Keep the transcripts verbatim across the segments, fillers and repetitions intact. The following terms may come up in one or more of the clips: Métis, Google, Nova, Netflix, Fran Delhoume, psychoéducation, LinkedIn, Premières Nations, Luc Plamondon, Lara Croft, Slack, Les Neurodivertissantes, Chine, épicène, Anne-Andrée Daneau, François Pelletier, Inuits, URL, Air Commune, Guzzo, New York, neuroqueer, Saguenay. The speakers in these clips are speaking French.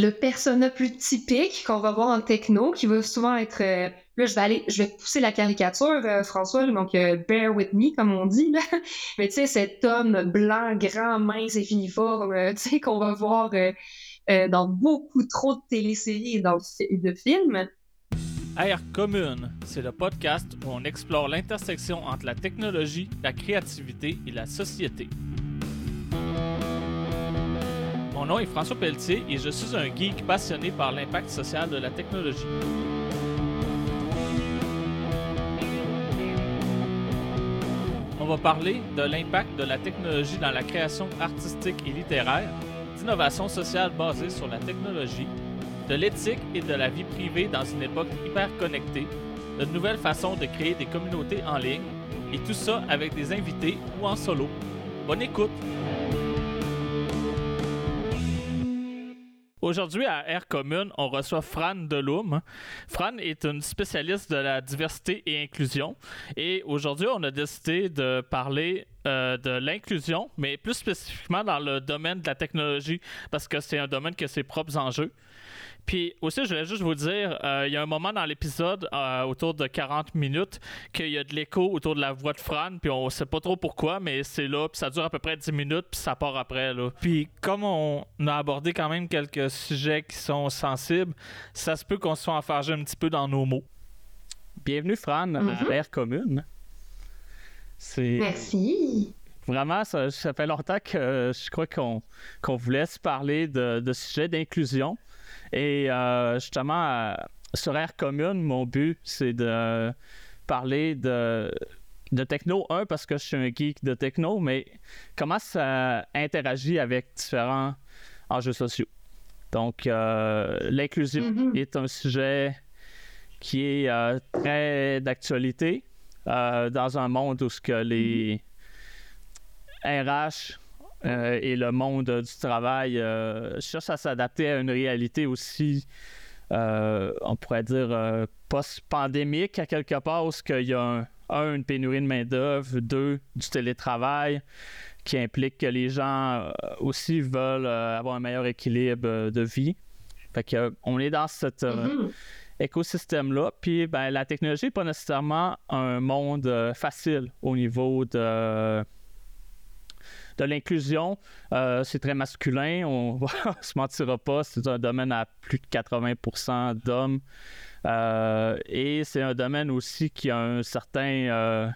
le persona plus typique qu'on va voir en techno, qui va souvent être... Euh, là, je vais aller, je vais pousser la caricature, euh, François, donc euh, « bear with me », comme on dit. Là. Mais tu sais, cet homme blanc, grand, mince et finiforme, euh, tu sais, qu'on va voir euh, euh, dans beaucoup trop de téléséries et dans, de films. Air Commune, c'est le podcast où on explore l'intersection entre la technologie, la créativité et la société. Mon nom est François Pelletier et je suis un geek passionné par l'impact social de la technologie. On va parler de l'impact de la technologie dans la création artistique et littéraire, d'innovation sociale basée sur la technologie, de l'éthique et de la vie privée dans une époque hyper connectée, de nouvelles façons de créer des communautés en ligne, et tout ça avec des invités ou en solo. Bonne écoute! Aujourd'hui, à Air Commune, on reçoit Fran Delhoume. Fran est une spécialiste de la diversité et inclusion. Et aujourd'hui, on a décidé de parler euh, de l'inclusion, mais plus spécifiquement dans le domaine de la technologie, parce que c'est un domaine qui a ses propres enjeux. Puis aussi, je voulais juste vous dire, euh, il y a un moment dans l'épisode, euh, autour de quarante minutes, qu'il y a de l'écho autour de la voix de Fran, puis on sait pas trop pourquoi, mais c'est là, puis ça dure à peu près dix minutes, puis ça part après, là. Puis comme on a abordé quand même quelques sujets qui sont sensibles, ça se peut qu'on se soit enfargé un petit peu dans nos mots. Bienvenue, Fran, mm-hmm. à Air Commune. C'est... Merci. Vraiment, ça, ça fait longtemps que euh, je crois qu'on, qu'on voulait se parler de, de sujets d'inclusion. Et euh, justement, euh, sur Air Commune, mon but, c'est de parler de, de techno, un, parce que je suis un geek de techno, mais comment ça interagit avec différents enjeux sociaux. Donc, euh, l'inclusion mm-hmm. est un sujet qui est euh, très d'actualité euh, dans un monde où ce que les R H... Euh, et le monde euh, du travail euh, cherche à s'adapter à une réalité aussi, euh, on pourrait dire, euh, post-pandémique, à quelque part, où il y a, un, un, une pénurie de main-d'œuvre, deux, du télétravail, qui implique que les gens euh, aussi veulent euh, avoir un meilleur équilibre euh, de vie. Fait que, euh, on est dans cet euh, mm-hmm. écosystème-là. Puis, ben, la technologie n'est pas nécessairement un monde euh, facile au niveau de... Euh, de l'inclusion, euh, c'est très masculin, on ne se mentira pas, c'est un domaine à plus de quatre-vingts pour cent d'hommes euh, et c'est un domaine aussi qui a un certain, euh,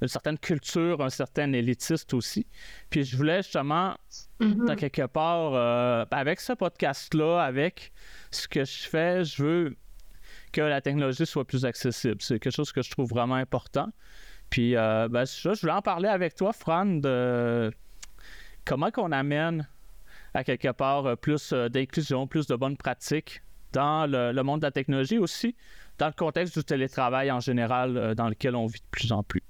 une certaine culture, un certain élitiste aussi. Puis je voulais justement, mm-hmm. dans quelque part, euh, avec ce podcast-là, avec ce que je fais, je veux que la technologie soit plus accessible. C'est quelque chose que je trouve vraiment important. Puis, euh, ben, je voulais en parler avec toi, Fran, de comment qu'on amène à quelque part plus d'inclusion, plus de bonnes pratiques dans le, le monde de la technologie aussi, dans le contexte du télétravail en général dans lequel on vit de plus en plus.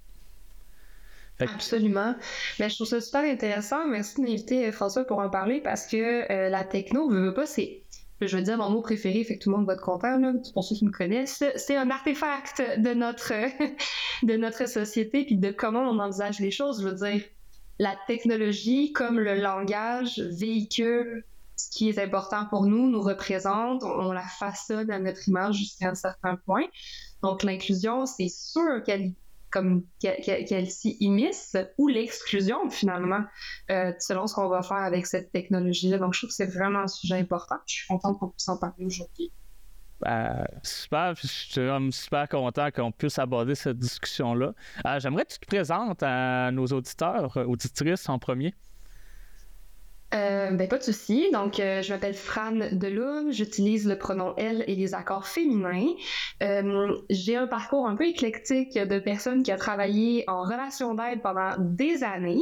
Que... Absolument. Mais je trouve ça super intéressant. Merci de m'inviter, François, pour en parler parce que euh, la techno, je veux pas, c'est... Je vais dire mon mot préféré, fait que tout le monde va être content, là, pour ceux qui me connaissent. C'est un artefact de notre, de notre société, puis de comment on envisage les choses. Je veux dire, la technologie, comme le langage, véhicule, ce qui est important pour nous, nous représente, on la façonne à notre image jusqu'à un certain point. Donc, l'inclusion, c'est sûr qu'elle, comme, qu'elle, qu'elle s'y immisce, ou l'exclusion, finalement, euh, selon ce qu'on va faire avec cette technologie-là. Donc, je trouve que c'est vraiment un sujet important. Je suis contente qu'on puisse en parler aujourd'hui. Euh, super. Je suis vraiment super content qu'on puisse aborder cette discussion-là. Euh, j'aimerais que tu te présentes à nos auditeurs, auditrices en premier. Euh, ben, pas de souci. Donc, euh, je m'appelle Fran Delhoume, j'utilise le pronom « elle » et les accords féminins. Euh, j'ai un parcours un peu éclectique de personne qui a travaillé en relation d'aide pendant des années.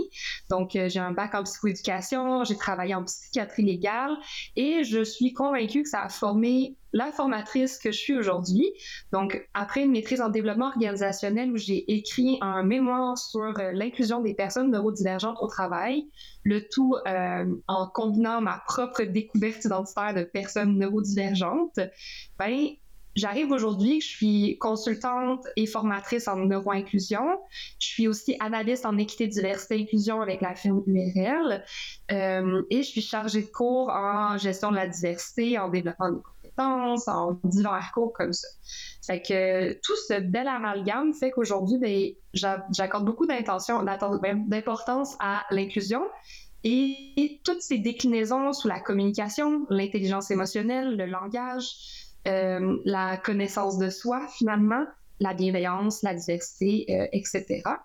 Donc, euh, j'ai un bac en psychoéducation, j'ai travaillé en psychiatrie légale et je suis convaincue que ça a formé la formatrice que je suis aujourd'hui. Donc, après une maîtrise en développement organisationnel où j'ai écrit un mémoire sur l'inclusion des personnes neurodivergentes au travail, le tout euh, en combinant ma propre découverte identitaire de personnes neurodivergentes, ben, J'arrive aujourd'hui, je suis consultante et formatrice en neuroinclusion. Je suis aussi analyste en équité, diversité et inclusion avec la firme U R L. Euh, et je suis chargée de cours en gestion de la diversité, en développement des compétences, en divers cours comme ça. Fait que tout ce bel amalgame fait qu'aujourd'hui, ben, j'a- j'accorde beaucoup d'intention, d'importance à l'inclusion. Et toutes ces déclinaisons sous la communication, l'intelligence émotionnelle, le langage, euh, la connaissance de soi finalement, la bienveillance, la diversité, euh, et cetera.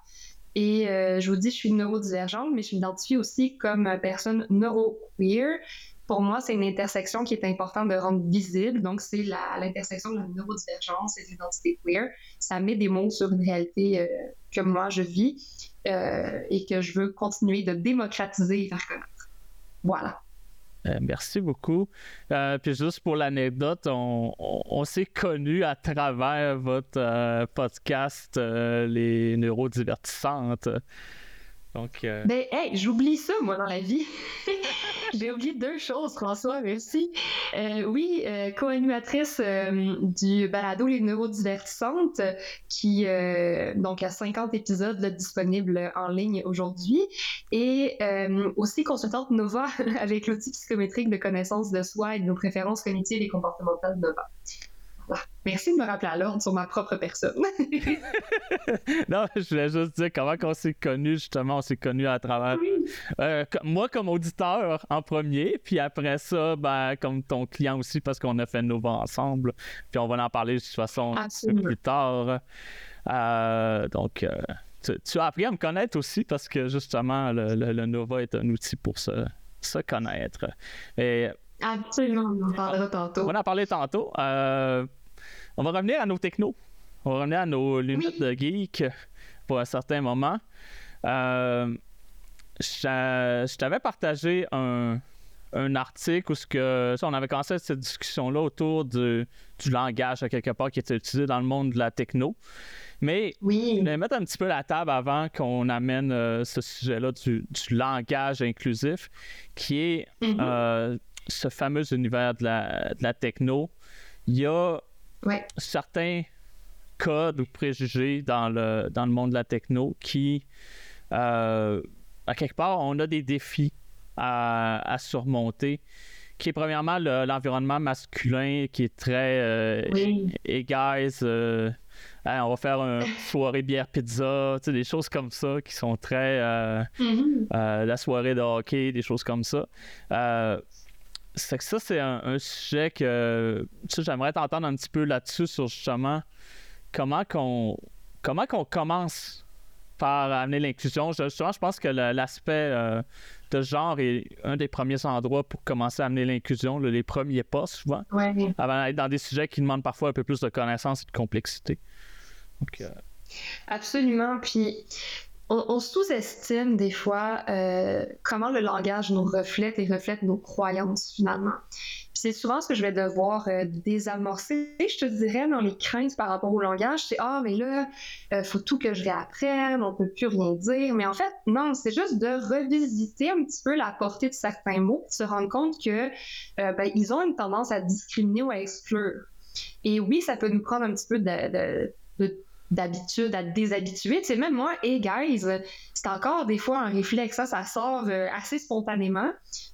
Et euh, je vous dis, je suis neurodivergente, mais je m'identifie aussi comme personne neuroqueer. Pour moi, c'est une intersection qui est importante de rendre visible, donc c'est la, l'intersection de la neurodivergence et de l'identité queer. Ça met des mots sur une réalité euh, que moi je vis. Euh, et que je veux continuer de démocratiser et faire connaître. Voilà. Euh, merci beaucoup. Euh, puis juste pour l'anecdote, on, on, on s'est connus à travers votre euh, podcast euh, Les Neurodivertissantes. Donc, euh... Ben, hey, j'oublie ça, moi, dans la vie. J'ai oublié deux choses, François, merci. Euh, oui, euh, co-animatrice euh, du balado Les Neurodivertissantes, qui euh, donc a cinquante épisodes là, disponibles en ligne aujourd'hui, et euh, aussi consultante Nova avec l'outil psychométrique de connaissance de soi et de nos préférences cognitives et comportementales Nova. Voilà. Merci de me rappeler à l'ordre sur ma propre personne. Non, je voulais juste dire comment on s'est connus, justement, on s'est connus à travers... Oui. Euh, moi, comme auditeur en premier, puis après ça, ben, comme ton client aussi, parce qu'on a fait Nova ensemble, puis on va en parler de toute façon plus tard. Euh, donc, euh, tu, tu as appris à me connaître aussi, parce que justement, le, le, le Nova est un outil pour se, se connaître. Et... Absolument, on en parlera tantôt. On va en parler tantôt. Euh, on va revenir à nos technos. On va revenir à nos lunettes oui. de geek pour un certain moment. Euh, je, je t'avais partagé un, un article où ce que, ça, on avait commencé cette discussion-là autour du, du langage, à quelque part, qui était utilisé dans le monde de la techno. Mais oui. je voulais mettre un petit peu la table avant qu'on amène euh, ce sujet-là du, du langage inclusif, qui est... Mm-hmm. Euh, ce fameux univers de la, de la techno, il y a ouais. certains codes ou préjugés dans le, dans le monde de la techno qui, euh, à quelque part, on a des défis à, à surmonter, qui est premièrement le, l'environnement masculin qui est très euh, « oui. hey guys, euh, hey, on va faire une soirée bière pizza », tu sais, des choses comme ça qui sont très… Euh, mm-hmm. euh, la soirée de hockey, des choses comme ça. Euh, C'est que ça, c'est un, un sujet que tu sais, j'aimerais t'entendre un petit peu là-dessus sur justement comment qu'on comment qu'on commence par amener l'inclusion. Justement, je pense que le, l'aspect euh, de genre est un des premiers endroits pour commencer à amener l'inclusion, là, les premiers pas souvent, ouais. avant d'être dans des sujets qui demandent parfois un peu plus de connaissances et de complexité. Donc, euh... Absolument. Puis... On, on sous-estime des fois euh, comment le langage nous reflète et reflète nos croyances finalement. Puis c'est souvent ce que je vais devoir euh, désamorcer, je te dirais, dans les craintes par rapport au langage. C'est « Ah, mais là, euh, faut tout que je réapprenne, on peut plus rien dire. » Mais en fait, non, c'est juste de revisiter un petit peu la portée de certains mots, de se rendre compte que, euh, ben, ils ont une tendance à discriminer ou à exclure. Et oui, ça peut nous prendre un petit peu de... de, de d'habitude à te déshabituer. Tu sais, même moi, « Hey guys », c'est encore des fois un réflexe, ça, ça sort euh, assez spontanément.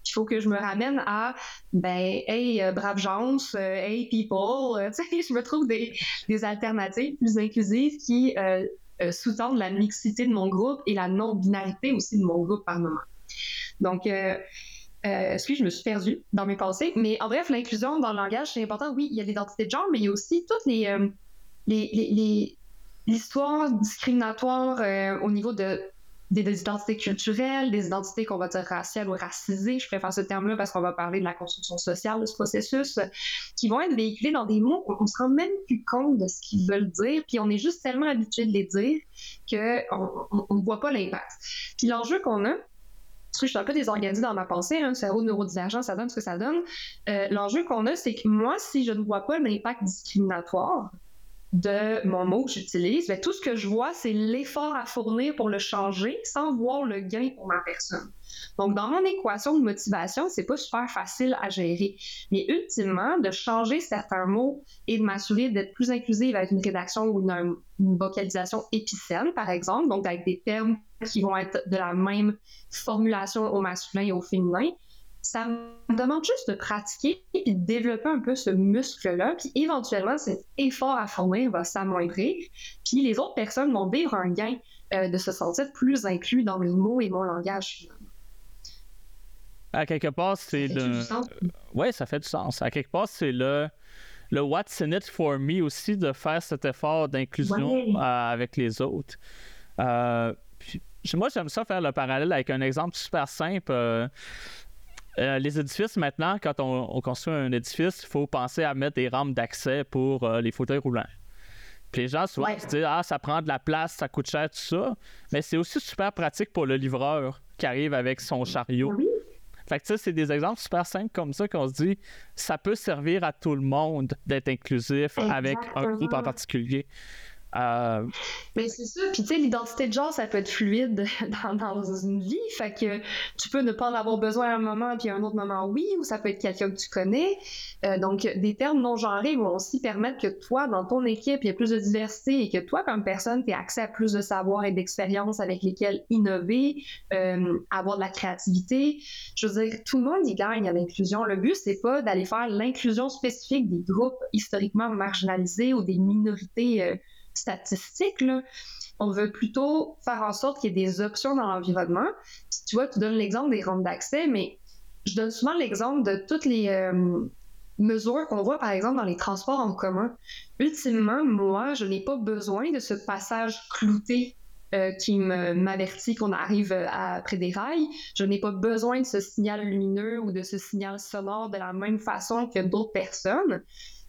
Il faut que je me ramène à « ben Hey, euh, braves gens, euh, hey people euh, ». Tu sais, je me trouve des, des alternatives plus inclusives qui euh, euh, sous-tendent la mixité de mon groupe et la non-binarité aussi de mon groupe par moment. Donc, euh, Euh, excusez, je me suis perdue dans mes pensées. Mais en bref, l'inclusion dans le langage, c'est important. Oui, il y a l'identité de genre, mais il y a aussi toutes les... Euh, les, les, les l'histoire discriminatoire euh, au niveau de, des, des identités culturelles, des identités qu'on va dire raciales ou racisées, je préfère ce terme-là parce qu'on va parler de la construction sociale de ce processus, euh, qui vont être véhiculés dans des mots qu'on ne se rend même plus compte de ce qu'ils veulent dire, puis on est juste tellement habitué de les dire qu'on ne voit pas l'impact. Puis l'enjeu qu'on a, parce que je suis un peu désorganisée dans ma pensée, hein, le cerveau neurodivergent, ça donne ce que ça donne, euh, l'enjeu qu'on a, c'est que moi, si je ne vois pas l'impact discriminatoire, de mon mot que j'utilise, bien, tout ce que je vois, c'est l'effort à fournir pour le changer sans voir le gain pour ma personne. Donc, dans mon équation de motivation, c'est pas super facile à gérer. Mais ultimement, de changer certains mots et de m'assurer d'être plus inclusive avec une rédaction ou une, une vocalisation épicène, par exemple, donc avec des termes qui vont être de la même formulation au masculin et au féminin, ça me demande juste de pratiquer et de développer un peu ce muscle-là, puis éventuellement, cet effort à fournir va s'amoindrir, puis les autres personnes vont vivre un gain euh, de se sentir plus inclus dans mes mots et mon langage. À quelque part, c'est ça le... Oui, ça fait du sens. À quelque part, c'est le... le « what's in it for me » aussi, de faire cet effort d'inclusion ouais. euh, avec les autres. Euh, puis, moi, j'aime ça faire le parallèle avec un exemple super simple. Euh... Euh, les édifices, maintenant, quand on, on construit un édifice, il faut penser à mettre des rampes d'accès pour euh, les fauteuils roulants. Puis les gens souvent ouais. se disent « Ah, ça prend de la place, ça coûte cher, tout ça. » Mais c'est aussi super pratique pour le livreur qui arrive avec son chariot. Oui. Fait que ça, c'est des exemples super simples comme ça qu'on se dit « Ça peut servir à tout le monde d'être inclusif Exactement. Avec un groupe en particulier. » Euh... Mais c'est ça, puis tu sais, l'identité de genre, ça peut être fluide dans, dans une vie, fait que tu peux ne pas en avoir besoin à un moment, puis à un autre moment, oui, ou ça peut être quelqu'un que tu connais. Euh, donc, des termes non-genrés vont aussi permettre que toi, dans ton équipe, il y a plus de diversité et que toi, comme personne, tu aies accès à plus de savoirs et d'expériences avec lesquelles innover, euh, avoir de la créativité. Je veux dire, tout le monde y gagne à l'inclusion. Le but, c'est pas d'aller faire l'inclusion spécifique des groupes historiquement marginalisés ou des minorités euh, statistiques, là. On veut plutôt faire en sorte qu'il y ait des options dans l'environnement. Si tu vois, tu donnes l'exemple des rampes d'accès, mais je donne souvent l'exemple de toutes les euh, mesures qu'on voit, par exemple, dans les transports en commun. Ultimement, moi, je n'ai pas besoin de ce passage clouté euh, qui me, m'avertit qu'on arrive à, près des rails. Je n'ai pas besoin de ce signal lumineux ou de ce signal sonore de la même façon que d'autres personnes.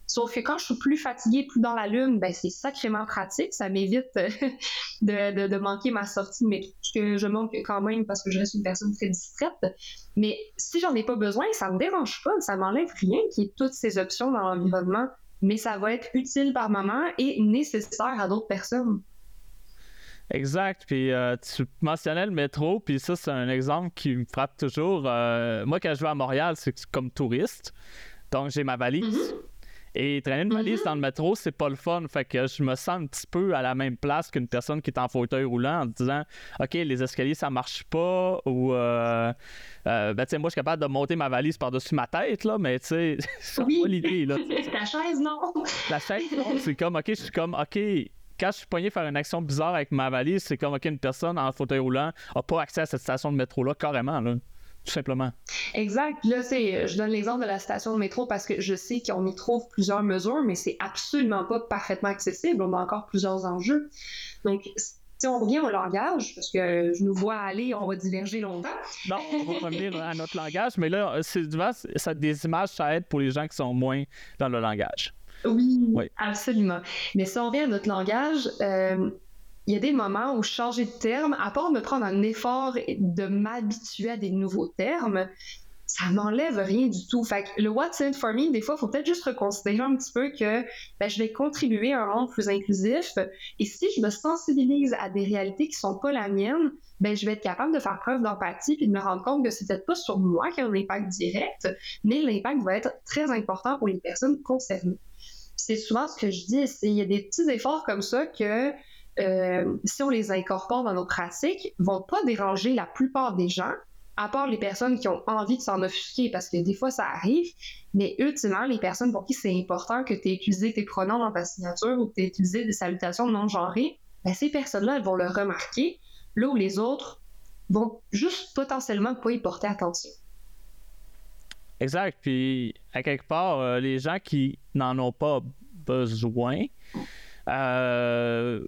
Sauf que quand je suis plus fatiguée, plus dans la lune, ben c'est sacrément pratique. Ça m'évite euh, de, de, de manquer ma sortie, mais que je manque quand même parce que je reste une personne très distraite. Mais si j'en ai pas besoin, ça me dérange pas, ça m'enlève rien qu'il y ait toutes ces options dans l'environnement. Mais ça va être utile par moment et nécessaire à d'autres personnes. Exact. Puis euh, tu mentionnais le métro, puis ça, c'est un exemple qui me frappe toujours. Euh, moi, quand je vais à Montréal, c'est comme touriste. Donc, j'ai ma valise. Mm-hmm. Et traîner une valise mm-hmm. dans le métro, c'est pas le fun. Fait que je me sens un petit peu à la même place qu'une personne qui est en fauteuil roulant en disant « OK, les escaliers, ça marche pas » ou euh, euh, « Ben, tu sais, moi, je suis capable de monter ma valise par-dessus ma tête, là, mais tu sais, c'est oui. pas l'idée, là. » La chaise, non. La chaise, non. C'est comme « OK, je suis comme « OK, quand je suis poigné faire une action bizarre avec ma valise, c'est comme « OK, une personne en fauteuil roulant n'a pas accès à cette station de métro-là, carrément, là. » Tout simplement. Exact. Là, c'est, je donne l'exemple de la station de métro parce que je sais qu'on y trouve plusieurs mesures, mais c'est absolument pas parfaitement accessible. On a encore plusieurs enjeux. Donc, si on revient au langage, parce que je nous vois aller, on va diverger longtemps. Non, on va revenir à notre langage, mais là, c'est du vaste, ça, des images, ça aide pour les gens qui sont moins dans le langage. Oui, oui. Absolument. Mais si on revient à notre langage... Euh, il y a des moments où changer de terme, à part de me prendre un effort de m'habituer à des nouveaux termes, ça m'enlève rien du tout. Fait que le « what's in it for me », des fois, il faut peut-être juste reconsidérer un petit peu que ben, je vais contribuer à un monde plus inclusif. Et si je me sensibilise à des réalités qui ne sont pas la mienne, ben, je vais être capable de faire preuve d'empathie et de me rendre compte que c'est peut-être pas sur moi qu'il y a un impact direct, mais l'impact va être très important pour les personnes concernées. C'est souvent ce que je dis, c'est il y a des petits efforts comme ça que... Euh, si on les incorpore dans nos pratiques, vont pas déranger la plupart des gens, à part les personnes qui ont envie de s'en offusquer, parce que des fois, ça arrive, mais ultimement, les personnes pour qui c'est important que tu aies utilisé tes pronoms dans ta signature ou que tu aies utilisé des salutations non-genrées, ben, ces personnes-là, elles vont le remarquer, là où les autres vont juste potentiellement pas y porter attention. Exact, puis à quelque part, euh, les gens qui n'en ont pas besoin... Euh...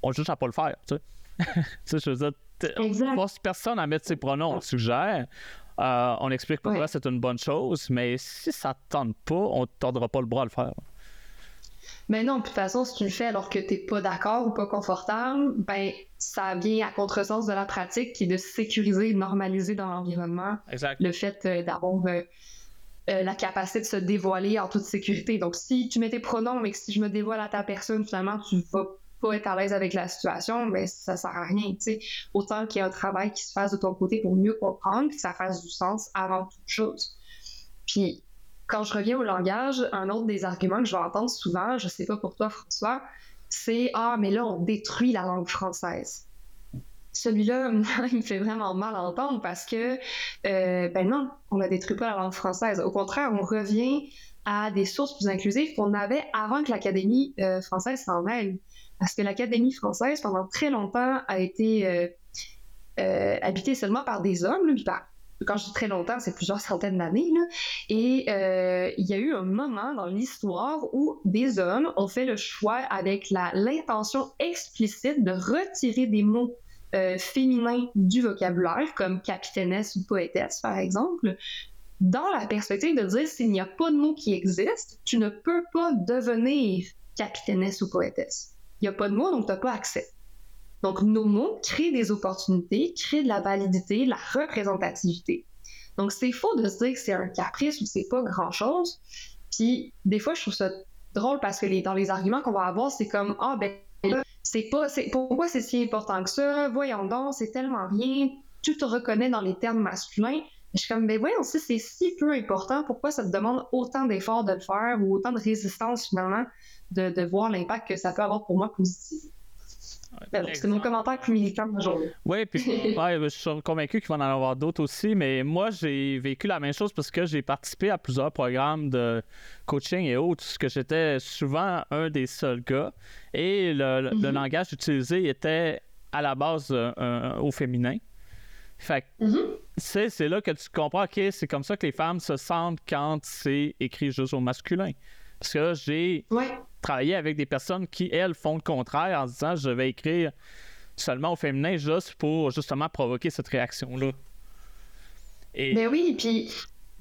on juge à pas le faire, tu sais. tu sais, je veux dire, on force personne à mettre ses pronoms, on le suggère, euh, on explique pourquoi ouais. c'est une bonne chose, mais si ça te tente pas, on te tordra pas le bras à le faire. Mais non, de toute façon, si tu le fais alors que t'es pas d'accord ou pas confortable, ben ça vient à contresens de la pratique qui est de sécuriser et de normaliser dans l'environnement exact. Le fait d'avoir... Euh, euh, la capacité de se dévoiler en toute sécurité. Donc, si tu mets tes pronoms, mais que si je me dévoile à ta personne, finalement, tu vas pas être à l'aise avec la situation, mais ça sert à rien, tu sais. Autant qu'il y a un travail qui se fasse de ton côté pour mieux comprendre, que ça fasse du sens avant toute chose. Puis, quand je reviens au langage, un autre des arguments que je vais entendre souvent, je sais pas pour toi, François, c'est « Ah, mais là, on détruit la langue française ». Celui-là, il me fait vraiment mal à entendre parce que, euh, ben non, on ne détruit pas la langue française. Au contraire, on revient à des sources plus inclusives qu'on avait avant que l'Académie euh, française s'en mêle. Parce que l'Académie française, pendant très longtemps, a été euh, euh, habitée seulement par des hommes. Bah, quand je dis très longtemps, c'est plusieurs centaines d'années. Là. Et euh, il y a eu un moment dans l'histoire où des hommes ont fait le choix avec la, l'intention explicite de retirer des mots Euh, féminin du vocabulaire, comme capitainesse ou poétesse, par exemple, dans la perspective de dire s'il n'y a pas de mot qui existe, tu ne peux pas devenir capitainesse ou poétesse. Il n'y a pas de mot, donc tu n'as pas accès. Donc, nos mots créent des opportunités, créent de la validité, de la représentativité. Donc, c'est faux de se dire que c'est un caprice ou que c'est pas grand-chose. Puis, des fois, je trouve ça drôle parce que les, dans les arguments qu'on va avoir, c'est comme « Ah, ben, c'est pas, c'est, pourquoi c'est si important que ça? Voyons donc, c'est tellement rien. Tu te reconnais dans les termes masculins. » Je suis comme, ben voyons, si c'est si peu important, pourquoi ça te demande autant d'efforts de le faire ou autant de résistance, finalement, de, de voir l'impact que ça peut avoir pour moi positif? Ouais, ben, donc, c'est mon commentaire plus militant d'aujourd'hui. Oui, puis ouais, je suis convaincu qu'il va en avoir d'autres aussi, mais moi, j'ai vécu la même chose parce que j'ai participé à plusieurs programmes de coaching et autres, parce que j'étais souvent un des seuls gars. Et le, le, mm-hmm. le langage utilisé était à la base euh, euh, au féminin. Fait que mm-hmm. c'est, c'est là que tu comprends, OK, c'est comme ça que les femmes se sentent quand c'est écrit juste au masculin. Parce que là, j'ai ouais. travaillé avec des personnes qui, elles, font le contraire en se disant je vais écrire seulement au féminin juste pour justement provoquer cette réaction-là. Et... Mais oui, puis.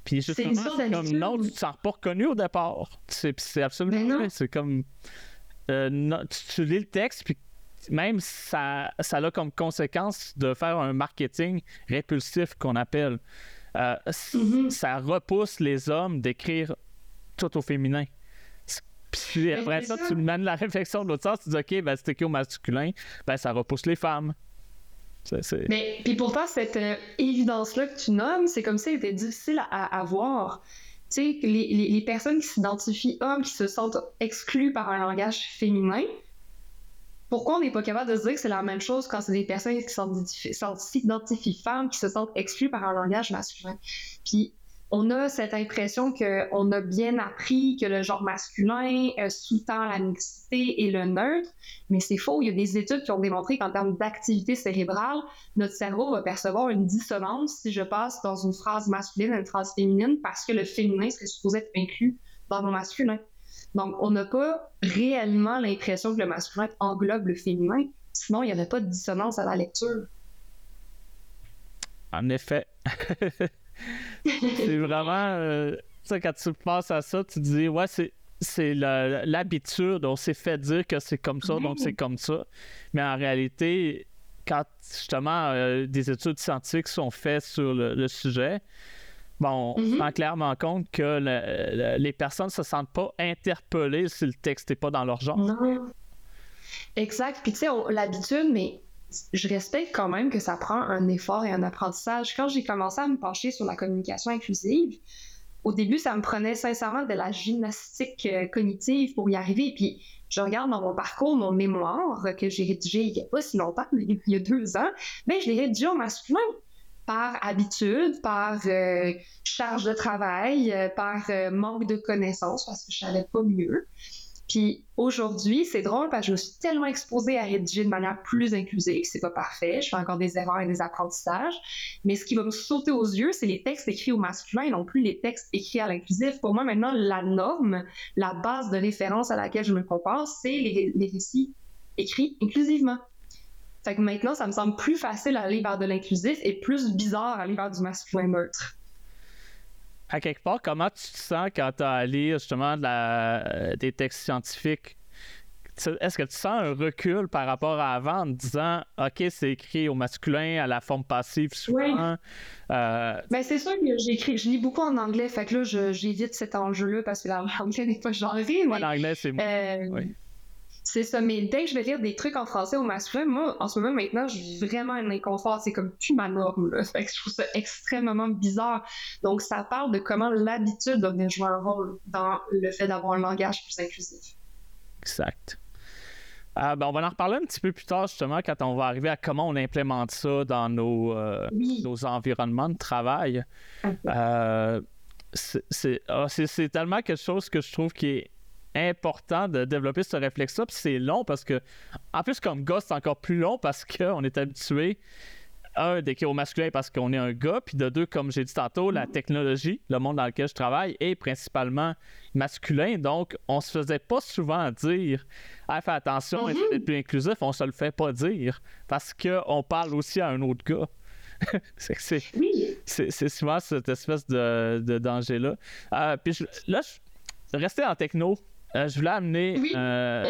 Puis justement, c'est, c'est comme non, tu te sens pas reconnu au départ. C'est, c'est absolument vrai. C'est comme. Euh, non, tu, tu lis le texte, puis même ça, ça a comme conséquence de faire un marketing répulsif qu'on appelle. Euh, mm-hmm. Ça repousse les hommes d'écrire tout au féminin. Puis après ça, ça, tu mènes la réflexion de l'autre sens, tu dis OK, ben c'est écrit au masculin, ben ça repousse les femmes. C'est, c'est... Mais puis pourtant, cette euh, évidence-là que tu nommes, c'est comme si elle était difficile à, à voir. Tu sais, les, les, les personnes qui s'identifient hommes, qui se sentent exclues par un langage féminin, pourquoi on n'est pas capable de se dire que c'est la même chose quand c'est des personnes qui s'identifient femmes, qui se sentent exclues par un langage masculin? Puis on a cette impression qu'on a bien appris que le genre masculin euh, sous-tend la mixité et le neutre, mais c'est faux. Il y a des études qui ont démontré qu'en termes d'activité cérébrale, notre cerveau va percevoir une dissonance si je passe dans une phrase masculine à une phrase féminine parce que le féminin serait supposé être inclus dans le masculin. Donc, on n'a pas réellement l'impression que le masculin englobe le féminin, sinon il n'y aurait pas de dissonance à la lecture. En effet. C'est vraiment... Euh, quand tu passes à ça, tu te dis, ouais, c'est, c'est la, l'habitude, on s'est fait dire que c'est comme ça, mmh. donc c'est comme ça. Mais en réalité, quand justement euh, des études scientifiques sont faites sur le, le sujet, bon, on mmh. prend clairement compte que le, le, les personnes ne se sentent pas interpellées si le texte n'est pas dans leur genre. Non. Exact. Puis tu sais, l'habitude, mais... je respecte quand même que ça prend un effort et un apprentissage. Quand j'ai commencé à me pencher sur la communication inclusive, au début, ça me prenait sincèrement de la gymnastique cognitive pour y arriver. Puis, je regarde dans mon parcours, mon mémoire que j'ai rédigé il n'y a pas si longtemps, il y a deux ans, mais je l'ai rédigé en masculin par habitude, par euh, charge de travail, euh, par euh, manque de connaissances parce que je savais pas mieux. Puis aujourd'hui, c'est drôle parce que je me suis tellement exposée à rédiger de manière plus inclusive, c'est pas parfait, je fais encore des erreurs et des apprentissages, mais ce qui va me sauter aux yeux, c'est les textes écrits au masculin et non plus les textes écrits à l'inclusif. Pour moi, maintenant, la norme, la base de référence à laquelle je me compare, c'est les, les récits écrits inclusivement. Fait que maintenant, ça me semble plus facile d'aller vers de l'inclusif et plus bizarre d'aller vers du masculin neutre. À quelque part, comment tu te sens quand tu as à lire justement de la, des textes scientifiques est-ce que tu sens un recul par rapport à avant en te disant « OK, c'est écrit au masculin, à la forme passive souvent oui. ». Euh... Ben, c'est sûr que j'écris, je lis beaucoup en anglais, fait que là, je, j'évite cet enjeu-là parce que l'anglais n'est pas genré. Moi, mais, l'anglais, c'est moi. Euh... Oui. C'est ça, mais dès que je vais lire des trucs en français au masculin, moi, en ce moment, maintenant, je vis vraiment un inconfort. C'est comme plus ma norme, là. Fait que je trouve ça extrêmement bizarre. Donc, ça parle de comment l'habitude va venir jouer un rôle dans le fait d'avoir un langage plus inclusif. Exact. Euh, ben, on va en reparler un petit peu plus tard, justement, quand on va arriver à comment on implémente ça dans nos, euh, oui. nos environnements de travail. Okay. Euh, c'est, c'est, oh, c'est, c'est tellement quelque chose que je trouve qui est important de développer ce réflexe-là, puis c'est long parce que, en plus, comme gars, c'est encore plus long parce qu'on est habitué, un, d'écrire au masculin parce qu'on est un gars, puis de deux, comme j'ai dit tantôt, la technologie, le monde dans lequel je travaille, est principalement masculin, donc on se faisait pas souvent dire « Ah, fais attention, mm-hmm. être plus inclusif », on se le fait pas dire, parce qu'on parle aussi à un autre gars. c'est, c'est, c'est, c'est souvent cette espèce de, de danger-là. Euh, puis je, là, je, rester en techno, Euh, je voulais amener oui. euh,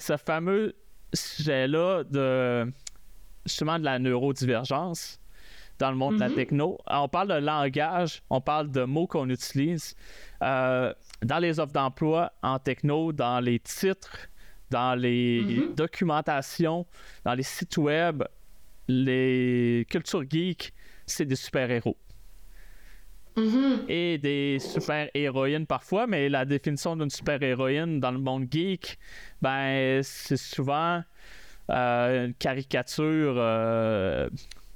ce fameux sujet-là de justement de la neurodivergence dans le monde mm-hmm. de la techno. On parle de langage, on parle de mots qu'on utilise euh, dans les offres d'emploi en techno, dans les titres, dans les mm-hmm. documentations, dans les sites web, les cultures geeks, c'est des super-héros. Et des super-héroïnes parfois, mais la définition d'une super-héroïne dans le monde geek, ben c'est souvent euh, une caricature euh,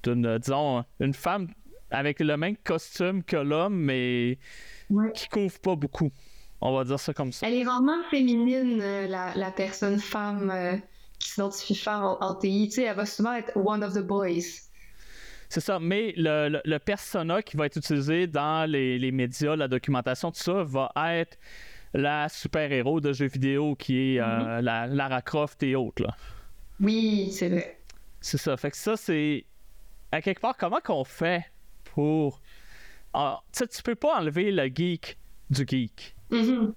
d'une, disons, une femme avec le même costume que l'homme, mais ouais. qui couvre pas beaucoup. On va dire ça comme ça. Elle est rarement féminine, la, la personne femme euh, qui s'identifie femme en, en T I. Tu sais, elle va souvent être « one of the boys ». C'est ça, mais le, le, le persona qui va être utilisé dans les, les médias, la documentation, tout ça, va être la super-héros de jeux vidéo qui est euh, mm-hmm. la, Lara Croft et autres. Là. Oui, c'est vrai. C'est ça, fait que ça, c'est... À quelque part, comment qu'on fait pour... Alors, tu sais, tu peux pas enlever le geek du geek. Mm-hmm.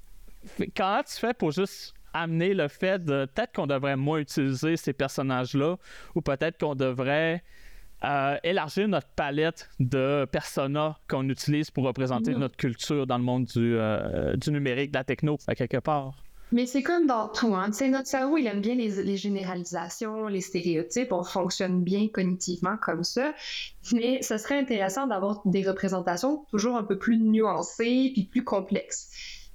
Comment tu fais pour juste amener le fait de... Peut-être qu'on devrait moins utiliser ces personnages-là, ou peut-être qu'on devrait... Euh, élargir notre palette de personas qu'on utilise pour représenter mmh. notre culture dans le monde du, euh, du numérique, de la techno, à quelque part. Mais c'est comme dans tout, hein. Tu sais, notre cerveau, il aime bien les, les généralisations, les stéréotypes, on fonctionne bien cognitivement comme ça, mais ce serait intéressant d'avoir des représentations toujours un peu plus nuancées puis plus complexes.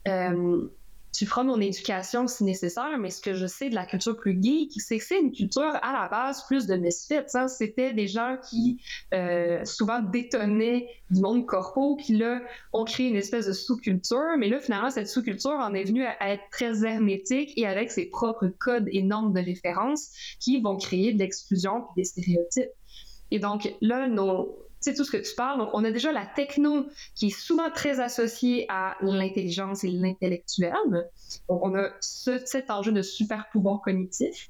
Euh, tu feras mon éducation si nécessaire, mais ce que je sais de la culture plus geek, c'est que c'est une culture à la base plus de misfits. Hein. C'était des gens qui euh, souvent détonnaient du monde corpo, qui là ont créé une espèce de sous-culture, mais là finalement cette sous-culture en est venue à être très hermétique et avec ses propres codes et normes de référence qui vont créer de l'exclusion puis des stéréotypes. Et donc là, nos... Tu sais, tout ce que tu parles. Donc, on a déjà la techno qui est souvent très associée à l'intelligence et l'intellectuel. Donc, on a ce, cet enjeu de super pouvoir cognitif.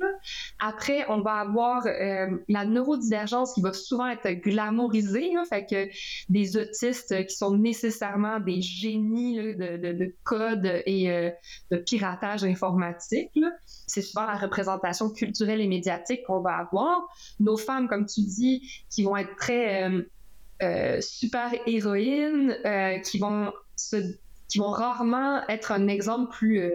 Après, on va avoir euh, la neurodivergence qui va souvent être glamourisée. Là, fait que des autistes qui sont nécessairement des génies là, de, de, de code et euh, de piratage informatique. Là. C'est souvent la représentation culturelle et médiatique qu'on va avoir. Nos femmes, comme tu dis, qui vont être très... Euh, Euh, super héroïnes euh, qui vont se, qui vont rarement être un exemple plus euh,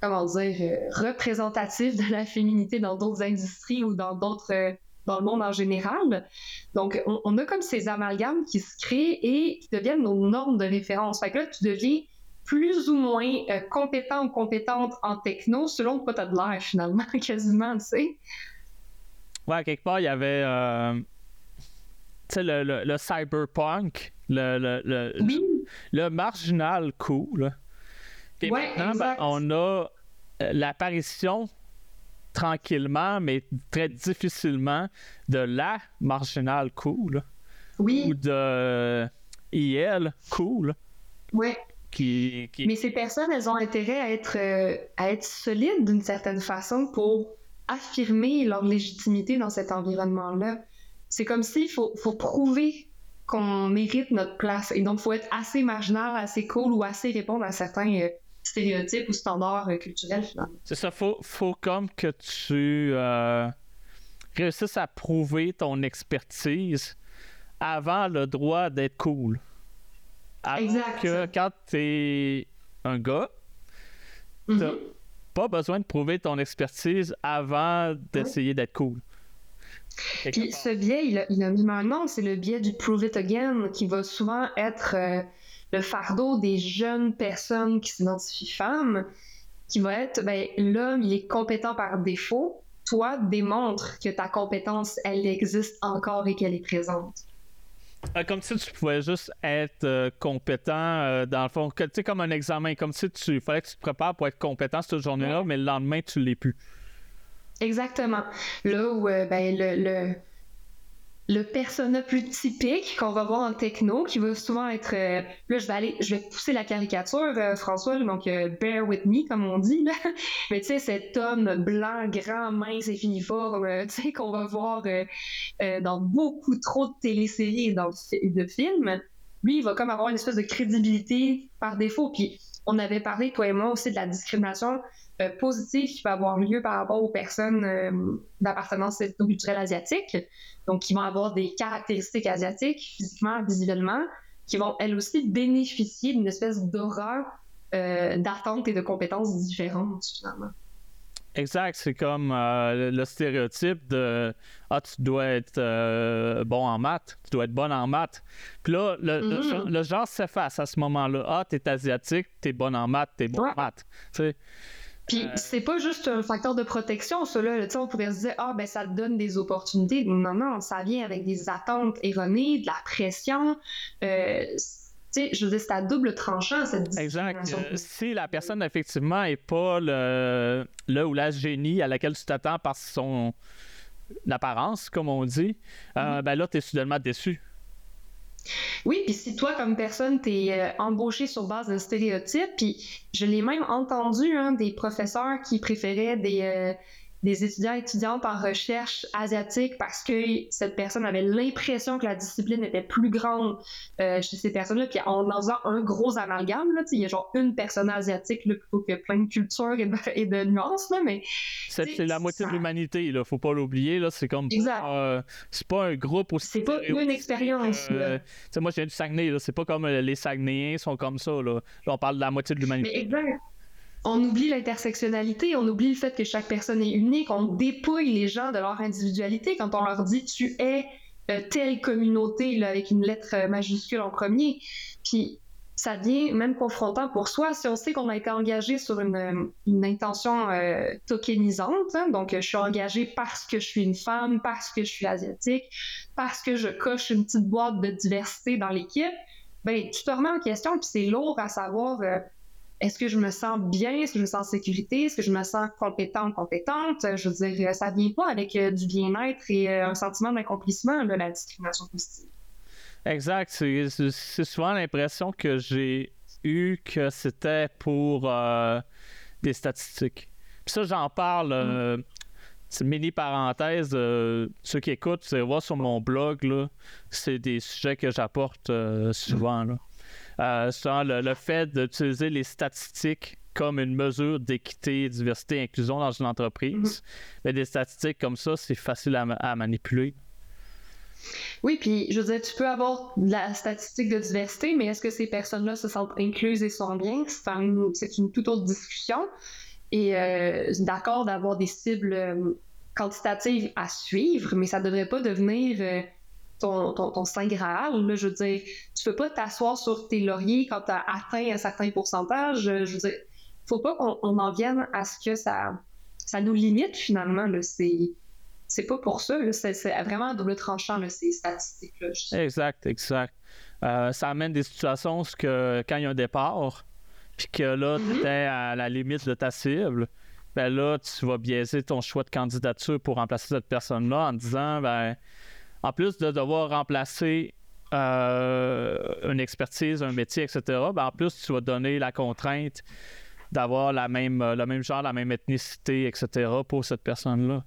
comment dire euh, représentatif de la féminité dans d'autres industries ou dans d'autres euh, dans le monde en général. Donc on, on a comme ces amalgames qui se créent et qui deviennent nos normes de référence. Fait que là tu deviens plus ou moins euh, compétent ou compétente en techno selon quoi t'as de l'air finalement quasiment, tu sais. Ouais, quelque part il y avait euh... Le, le, le cyberpunk, le, le, le, oui. le, le marginal cool. Et ouais, maintenant, ben, on a l'apparition tranquillement, mais très difficilement, de la marginal cool. Oui. Ou de I L cool. Oui. Qui, qui... Mais ces personnes, elles ont intérêt à être, euh, à être solides d'une certaine façon pour affirmer leur légitimité dans cet environnement-là. C'est comme s'il faut, faut prouver qu'on mérite notre place. Et donc, il faut être assez marginal, assez cool ou assez répondre à certains euh, stéréotypes ou standards euh, culturels, finalement. C'est ça, faut, faut comme que tu euh, réussisses à prouver ton expertise avant le droit d'être cool. Alors exact. Que quand t'es un gars, t'as mm-hmm. pas besoin de prouver ton expertise avant d'essayer ouais. d'être cool. Puis part. Ce biais, il a, il a mis un nom, c'est le biais du prove it again, qui va souvent être euh, le fardeau des jeunes personnes qui s'identifient femmes, qui va être, ben, l'homme, il est compétent par défaut, toi, démontre que ta compétence, elle existe encore et qu'elle est présente. Euh, comme si tu pouvais juste être euh, compétent, euh, dans le fond, tu sais, comme un examen, comme si tu fallait que tu te prépares pour être compétent cette journée-là, ouais. mais le lendemain, tu l'es plus. Exactement. Là où euh, ben, le, le, le persona plus typique qu'on va voir en techno, qui va souvent être... Euh, là, je vais aller, je vais pousser la caricature, euh, François, donc euh, « bear with me », comme on dit. Là. Mais tu sais, cet homme blanc, grand, mince et finiforme, euh, tu sais, qu'on va voir euh, euh, dans beaucoup trop de téléséries et dans, de films, lui, il va comme avoir une espèce de crédibilité par défaut. Puis on avait parlé, toi et moi, aussi de la discrimination positive qui va avoir lieu par rapport aux personnes euh, d'appartenance ethno-culturelle asiatique, donc qui vont avoir des caractéristiques asiatiques, physiquement, visuellement, qui vont elles aussi bénéficier d'une espèce d'aura euh, d'attente et de compétences différentes, finalement. Exact, c'est comme euh, le stéréotype de « Ah, tu dois être euh, bon en maths, tu dois être bonne en maths ». Puis là, le, mm-hmm. le, le genre s'efface à ce moment-là. « Ah, t'es asiatique, t'es bonne en maths, t'es bonne ouais. en maths ». Tu sais. Puis, c'est pas juste un facteur de protection, cela. On pourrait se dire, ah, ben, ça te donne des opportunités. Non, non, ça vient avec des attentes erronées, de la pression. Euh, tu sais, je veux dire, c'est à double tranchant, cette discrimination. Exact. Euh, si la personne, effectivement, n'est pas le, le ou la génie à laquelle tu t'attends par son apparence, comme on dit, euh, mm. ben là, t'es soudainement déçu. Oui, puis si toi, comme personne, t'es euh, embauché sur base d'un stéréotype, puis je l'ai même entendu, hein, des professeurs qui préféraient des, euh, des étudiants et étudiantes en recherche asiatique parce que cette personne avait l'impression que la discipline était plus grande euh, chez ces personnes-là, puis en faisant un gros amalgame, là, il y a genre une personne asiatique là, plutôt que plein de cultures et de, et de nuances, là, mais... C'est, c'est la moitié ça... de l'humanité, là, faut pas l'oublier, là, c'est comme... Exact. Euh, c'est pas un groupe aussi... C'est pas une expérience, euh, là. Moi, je viens du Saguenay, là, c'est pas comme euh, les Saguenayens sont comme ça, là. Là, on parle de la moitié de l'humanité. Mais exact. On oublie l'intersectionnalité, on oublie le fait que chaque personne est unique, on dépouille les gens de leur individualité quand on leur dit « tu es euh, telle communauté » là, avec une lettre majuscule en premier. Puis ça devient même confrontant pour soi. Si on sait qu'on a été engagé sur une, une intention euh, tokenisante, hein, donc je suis engagée parce que je suis une femme, parce que je suis asiatique, parce que je coche une petite boîte de diversité dans l'équipe, ben tu te remets en question, puis c'est lourd à savoir... Euh, Est-ce que je me sens bien? Est-ce que je me sens en sécurité? Est-ce que je me sens compétente, compétente? Je veux dire, ça ne vient pas avec euh, du bien-être et euh, un sentiment d'accomplissement, là, la discrimination positive. Exact. C'est, c'est souvent l'impression que j'ai eue que c'était pour euh, des statistiques. Puis ça, j'en parle, euh, mm. c'est mini-parenthèse, euh, ceux qui écoutent, vous allez voir sur mon blog, là, c'est des sujets que j'apporte euh, souvent, là. Euh, sur le, le fait d'utiliser les statistiques comme une mesure d'équité, diversité et inclusion dans une entreprise. Mm-hmm. Mais des statistiques comme ça, c'est facile à, à manipuler. Oui, puis je veux dire, tu peux avoir de la statistique de diversité, mais est-ce que ces personnes-là se sentent incluses et sont bien? C'est une, c'est une toute autre discussion. Et euh, d'accord d'avoir des cibles quantitatives à suivre, mais ça ne devrait pas devenir... Euh, Ton, ton, ton saint Graal, là, je veux dire, tu peux pas t'asseoir sur tes lauriers quand tu as atteint un certain pourcentage. Je veux dire, faut pas qu'on on en vienne à ce que ça, ça nous limite finalement. Là, c'est, c'est pas pour ça. Là, c'est, c'est vraiment un double tranchant, là, ces statistiques-là. Exact, exact. Euh, ça amène des situations où que quand il y a un départ, puis que là, mm-hmm. tu étais à la limite de ta cible, ben là, tu vas biaiser ton choix de candidature pour remplacer cette personne-là en disant, ben. En plus de devoir remplacer euh, une expertise, un métier, et cetera, ben en plus, tu vas donner la contrainte d'avoir la même, le même genre, la même ethnicité, et cetera, pour cette personne-là.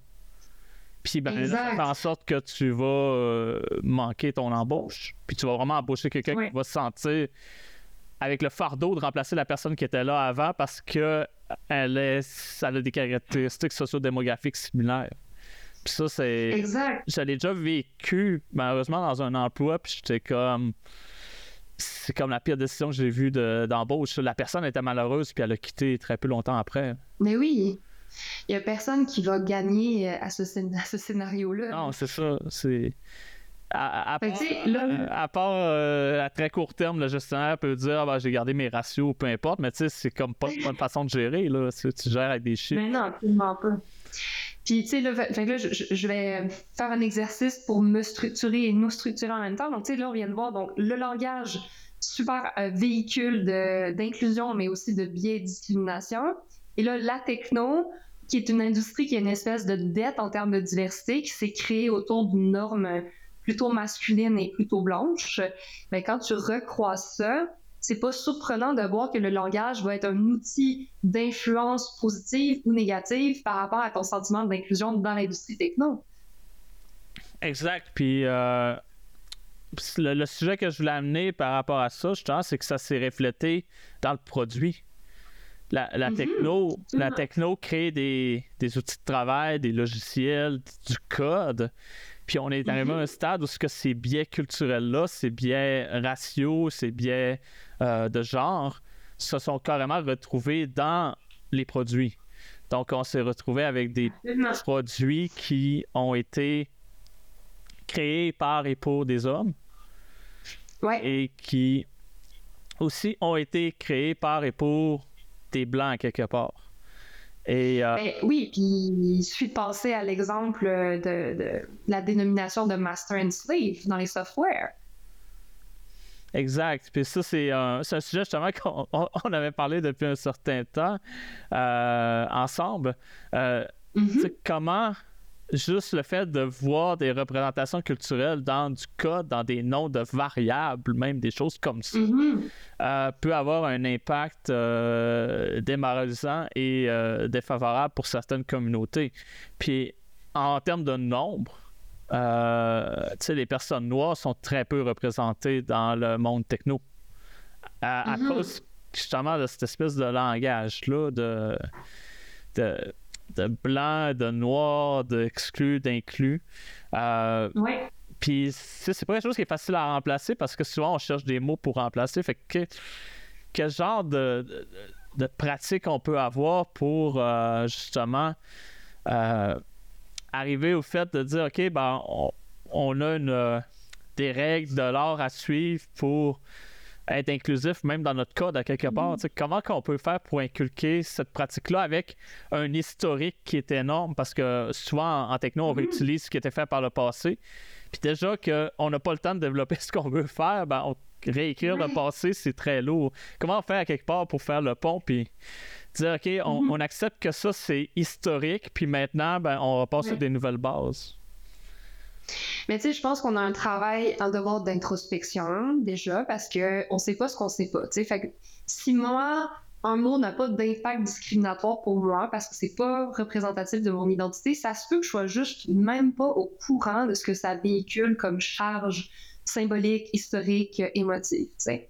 Puis, ben, ça fait en sorte que tu vas euh, manquer ton embauche. Puis, tu vas vraiment embaucher quelqu'un oui. qui va se sentir avec le fardeau de remplacer la personne qui était là avant parce qu'elle est, elle a des caractéristiques socio-démographiques similaires. Puis ça, c'est... Exact. Je l'ai déjà vécu, malheureusement, dans un emploi, puis j'étais comme... C'est comme la pire décision que j'ai vue de, d'embauche. La personne était malheureuse, puis elle a quitté très peu longtemps après. Mais oui! Il n'y a personne qui va gagner à ce, à ce scénario-là. Non, c'est ça. C'est... À, à, part, là... à, à part euh, à très court terme, le gestionnaire peut dire ah ben, j'ai gardé mes ratios, peu importe, mais tu sais, c'est comme pas une bonne façon de gérer, là. Tu, tu gères avec des chiffres. Mais non, absolument pas. Puis tu sais, là, fait, là je, je vais faire un exercice pour me structurer et nous structurer en même temps. Donc tu sais, là, on vient de voir donc, le langage, super euh, véhicule de, d'inclusion, mais aussi de biais et discrimination. Et là, la techno, qui est une industrie qui a une espèce de dette en termes de diversité, qui s'est créée autour d'une norme plutôt masculine et plutôt blanche, mais quand tu recroises ça, c'est pas surprenant de voir que le langage va être un outil d'influence positive ou négative par rapport à ton sentiment d'inclusion dans l'industrie techno. Exact, puis euh, le, le sujet que je voulais amener par rapport à ça, je pense, c'est que ça s'est reflété dans le produit. La, la, mm-hmm. techno, la techno crée des, des outils de travail, des logiciels, du code. Puis on est arrivé mm-hmm. à un stade où ce que ces biais culturels-là, ces biais raciaux, ces biais euh, de genre, se sont carrément retrouvés dans les produits. Donc on s'est retrouvé avec des mm-hmm. produits qui ont été créés par et pour des hommes. Ouais. Et qui aussi ont été créés par et pour des blancs quelque part. Et, euh... ben, oui, puis il suffit de penser à l'exemple de, de la dénomination de master and slave dans les softwares. Exact. Puis ça, c'est un, c'est un sujet justement qu'on on avait parlé depuis un certain temps euh, ensemble. Euh, mm-hmm. Comment juste le fait de voir des représentations culturelles dans du code, dans des noms de variables, même des choses comme ça, mm-hmm. euh, peut avoir un impact euh, démoralisant et euh, défavorable pour certaines communautés. Puis, en termes de nombre, euh, tu sais, les personnes noires sont très peu représentées dans le monde techno. À, à mm-hmm. cause, justement, de cette espèce de langage-là, de... de de blanc, de noir, d'exclus, d'inclus. Euh, ouais. Puis c'est, c'est pas quelque chose qui est facile à remplacer parce que souvent on cherche des mots pour remplacer. Fait que quel genre de, de, de pratique on peut avoir pour euh, justement euh, arriver au fait de dire ok, ben on, on a une, des règles de l'art à suivre pour être inclusif, même dans notre code, à quelque part. Mmh. Comment qu'on peut faire pour inculquer cette pratique-là avec un historique qui est énorme? Parce que souvent, en, en techno, on mmh. réutilise ce qui était fait par le passé. Puis déjà qu'on n'a pas le temps de développer ce qu'on veut faire, ben, on, réécrire ouais. le passé, c'est très lourd. Comment on fait à quelque part pour faire le pont puis dire, OK, on, mmh. on accepte que ça, c'est historique, puis maintenant, ben, on repasse ouais. sur des nouvelles bases? Mais tu sais, je pense qu'on a un travail, un devoir d'introspection déjà, parce qu'on ne sait pas ce qu'on ne sait pas. Tu sais, fait que si moi, un mot n'a pas d'impact discriminatoire pour moi, parce que c'est pas représentatif de mon identité, ça se peut que je sois juste même pas au courant de ce que ça véhicule comme charge symbolique, historique, émotive. Tu sais,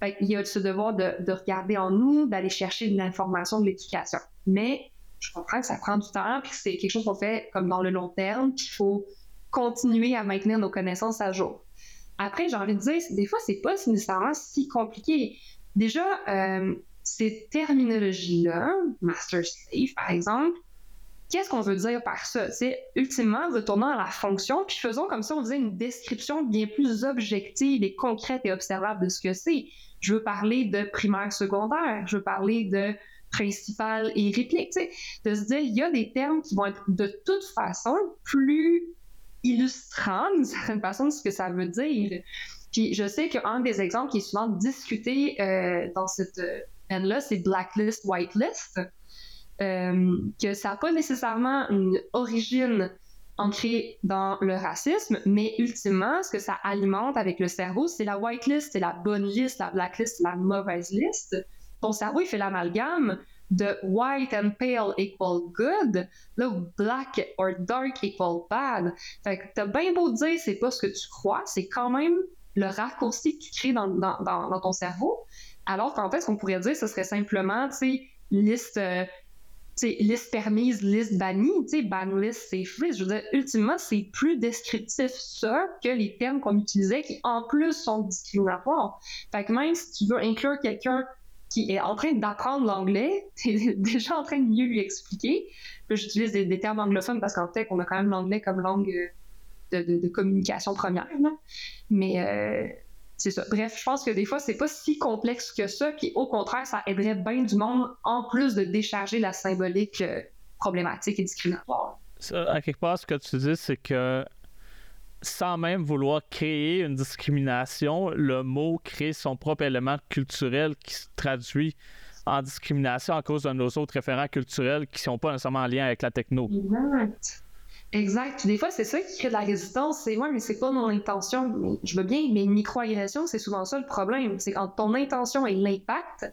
fait qu'il y a ce devoir de, de regarder en nous, d'aller chercher de l'information, de l'éducation. Mais je comprends que ça prend du temps, puis que c'est quelque chose qu'on fait comme dans le long terme, qu'il faut continuer à maintenir nos connaissances à jour. Après, j'ai envie de dire, des fois, c'est pas nécessairement si compliqué. Déjà, euh, ces terminologies-là, master slave par exemple, qu'est-ce qu'on veut dire par ça? C'est ultimement, retournons à la fonction, puis faisons comme ça, on faisait une description bien plus objective et concrète et observable de ce que c'est. Je veux parler de primaire, secondaire, je veux parler de principal et réplique, tu sais, de se dire, il y a des termes qui vont être de toute façon plus illustrant d'une certaine façon de ce que ça veut dire. Puis je sais qu'un des exemples qui est souvent discuté euh, dans cette end-là, euh, c'est blacklist, whitelist, euh, que ça n'a pas nécessairement une origine ancrée dans le racisme, mais ultimement, ce que ça alimente avec le cerveau, c'est la whitelist, c'est la bonne liste, la blacklist, c'est la mauvaise liste. Ton cerveau, il fait l'amalgame de white and pale equal good, là où black or dark equal bad. Fait que t'as bien beau dire c'est pas ce que tu crois, c'est quand même le raccourci que tu crées dans, dans, dans, dans ton cerveau. Alors qu'en fait, ce qu'on pourrait dire, ce serait simplement, tu sais, liste, euh, tu sais, liste permise, liste bannie, tu sais, ban list, c'est free. Je veux dire, ultimement, c'est plus descriptif ça que les termes qu'on utilisait qui, en plus, sont discriminatoires. Fait que même si tu veux inclure quelqu'un qui est en train d'apprendre l'anglais, t'es déjà en train de mieux lui expliquer. Puis j'utilise des, des termes anglophones parce qu'en fait, on a quand même l'anglais comme langue de, de, de communication première. Hein? Mais... Euh, c'est ça. Bref, je pense que des fois, c'est pas si complexe que ça, puis au contraire, ça aiderait bien du monde, en plus de décharger la symbolique euh, problématique et discriminatoire. Ça, à quelque part, ce que tu dis, c'est que sans même vouloir créer une discrimination, le mot crée son propre élément culturel qui se traduit en discrimination à cause de nos autres référents culturels qui ne sont pas nécessairement en lien avec la techno. Exact. Exact. Puis des fois, c'est ça qui crée de la résistance. C'est moi, ouais, mais c'est pas mon intention. Je veux bien, mais une micro-agression, c'est souvent ça le problème. C'est entre ton intention et l'impact,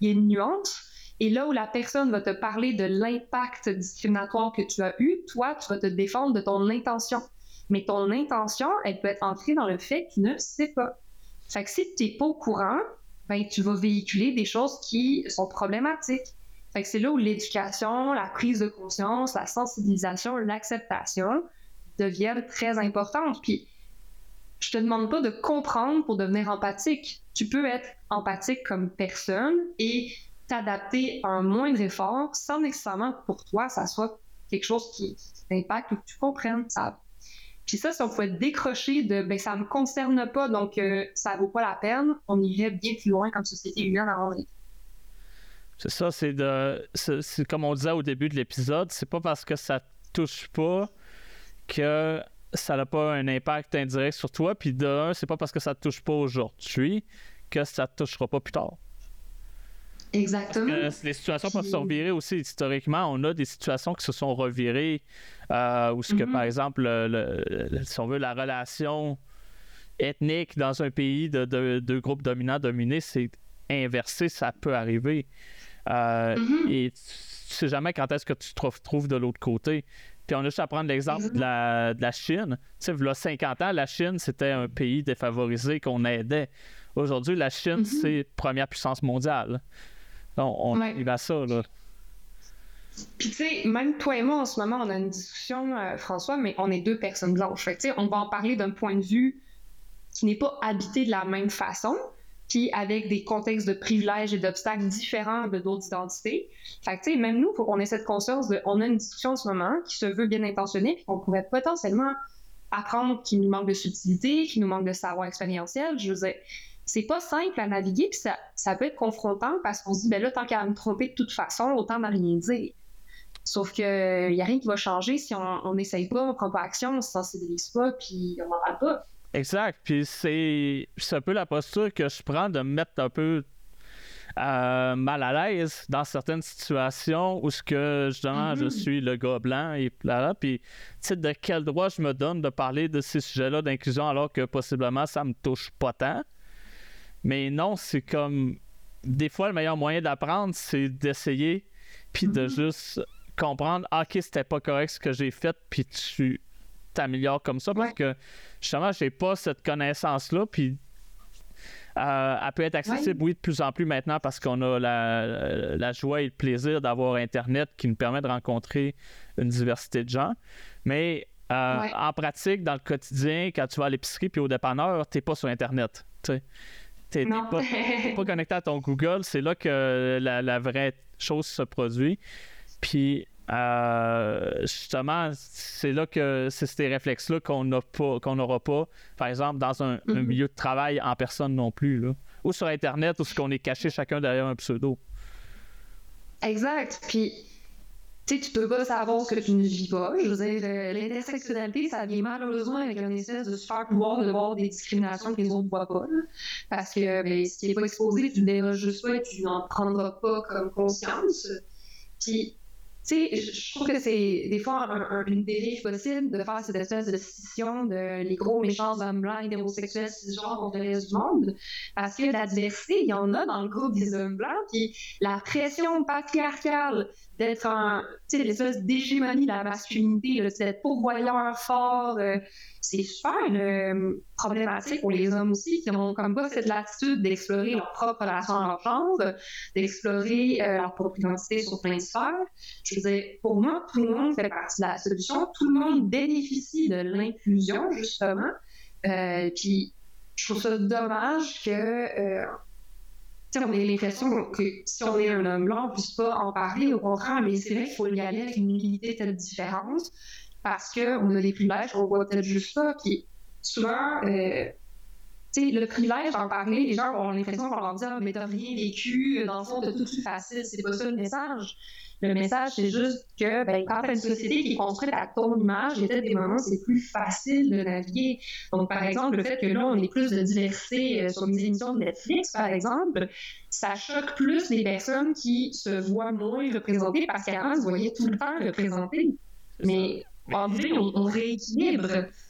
il y a une nuance. Et là où la personne va te parler de l'impact discriminatoire que tu as eu, toi, tu vas te défendre de ton intention. Mais ton intention, elle peut être ancrée dans le fait que tu ne sais pas. Fait que si tu n'es pas au courant, ben, tu vas véhiculer des choses qui sont problématiques. Fait que c'est là où l'éducation, la prise de conscience, la sensibilisation, l'acceptation deviennent très importantes. Puis, je te demande pas de comprendre pour devenir empathique. Tu peux être empathique comme personne et t'adapter à un moindre effort sans nécessairement que pour toi, ça soit quelque chose qui t'impacte ou que tu comprennes. Ça. Puis ça, si on pouvait décrocher de « ben ça me concerne pas, donc euh, ça vaut pas la peine », on irait bien plus loin comme société humaine à rendre. C'est ça, c'est de. C'est, c'est comme on disait au début de l'épisode, c'est pas parce que ça touche pas que ça n'a pas un impact indirect sur toi. Puis de un, c'est pas parce que ça te touche pas aujourd'hui que ça te touchera pas plus tard. Exactement. Parce que les situations peuvent se revirer aussi. Historiquement, on a des situations qui se sont revirées euh, où, ce mm-hmm. que, par exemple, le, le, si on veut, la relation ethnique dans un pays de deux de groupes dominants-dominés, c'est inversé, ça peut arriver. Euh, mm-hmm. Et tu sais jamais quand est-ce que tu te retrouves de l'autre côté. Puis on a juste à prendre l'exemple mm-hmm. de, la, de la Chine. Tu sais, il y a cinquante ans, la Chine, c'était un pays défavorisé qu'on aidait. Aujourd'hui, la Chine, mm-hmm. c'est première puissance mondiale. Donc, on ouais. arrive à ça, là. Puis tu sais, même toi et moi, en ce moment, on a une discussion, euh, François, mais on est deux personnes blanches. Fait que tu sais, on va en parler d'un point de vue qui n'est pas habité de la même façon, puis avec des contextes de privilèges et d'obstacles différents de d'autres identités. Fait que, tu sais, même nous, il faut qu'on ait cette conscience de, on a une discussion en ce moment qui se veut bien intentionnée, puis qu'on pourrait potentiellement apprendre qu'il nous manque de subtilité, qu'il nous manque de savoir expérientiel. Je veux dire, c'est pas simple à naviguer, puis ça, ça peut être confrontant parce qu'on se dit, ben là, tant qu'à me tromper de toute façon, autant ne rien dire. Sauf qu'il n'y a rien qui va changer si on n'essaye pas, on ne prend pas action, on ne se sensibilise pas, puis on n'en parle pas. Exact, puis c'est, c'est un peu la posture que je prends de me mettre un peu euh, mal à l'aise dans certaines situations où ce que justement mm-hmm. je suis le gars blanc et là là, puis tu sais de quel droit je me donne de parler de ces sujets-là d'inclusion alors que possiblement ça me touche pas tant. Mais non, c'est comme des fois le meilleur moyen d'apprendre, c'est d'essayer puis mm-hmm. de juste comprendre ah, ok c'était pas correct ce que j'ai fait puis tu améliore comme ça parce ouais. que justement j'ai pas cette connaissance-là puis euh, elle peut être accessible ouais. oui de plus en plus maintenant parce qu'on a la, la joie et le plaisir d'avoir Internet qui nous permet de rencontrer une diversité de gens mais euh, ouais. en pratique dans le quotidien quand tu vas à l'épicerie puis au dépanneur t'es pas sur Internet t'sais. T'es, t'es, pas, t'es pas connecté à ton Google, c'est là que la, la vraie chose se produit puis Euh, justement, c'est là que c'est ces réflexes-là qu'on n'a pas, qu'on n'aura pas, par exemple, dans un, mm-hmm. un milieu de travail en personne non plus, là. Ou sur Internet, où ce qu'on est caché chacun derrière un pseudo. Exact. Puis, tu sais, tu peux pas savoir ce que tu ne vis pas. Je veux dire, euh, l'intersectionnalité, ça vient malheureusement avec un espèce de se faire pouvoir de voir des discriminations que les autres ne voient pas. Là. Parce que euh, ben, si tu n'es pas exposé, tu ne verras juste pas et tu n'en prendras pas comme conscience. Puis, tu sais, je trouve que c'est des fois un, un, une dérive possible de faire cette espèce de scission de les gros méchants hommes blancs, hétérosexuels, cisgenres contre le reste du monde, parce que la diversité, il y en a dans le groupe des hommes blancs, puis la pression patriarcale d'être un, tu sais, l'espèce d'hégémonie de la masculinité, d'être pourvoyeur fort, euh, c'est super une problématique pour les hommes aussi, qui n'ont comme pas cette latitude d'explorer leur propre relation à leur genre, d'explorer euh, leur propre identité sur plein de sphères. Je veux dire, pour moi, tout le monde fait partie de la solution, tout le monde bénéficie de l'inclusion, justement. Euh, puis, je trouve ça dommage que... Euh, T'sais, on a l'impression que si on est un homme blanc, on ne puisse pas en parler, au contraire, mais c'est vrai qu'il faut y aller avec une humilité peut-être différente, parce qu'on a des privilèges, on voit peut-être juste ça, puis souvent, euh, tu sais, le privilège d'en parler, les gens ont l'impression qu'on leur dit ah, « mais t'as rien vécu, dans le fond, t'as tout eu facile », c'est pas ça le message. Le message, c'est juste que, ben, quand t'as une société qui est construite à ton image, il y a peut-être des moments où c'est plus facile de naviguer. Donc, par exemple, le fait que là, on ait plus de diversité euh, sur les émissions de Netflix, par exemple, ça choque plus les personnes qui se voient moins représentées parce qu'avant, elles se voyaient tout le temps représentées. Mais, en vrai, on, on rééquilibre.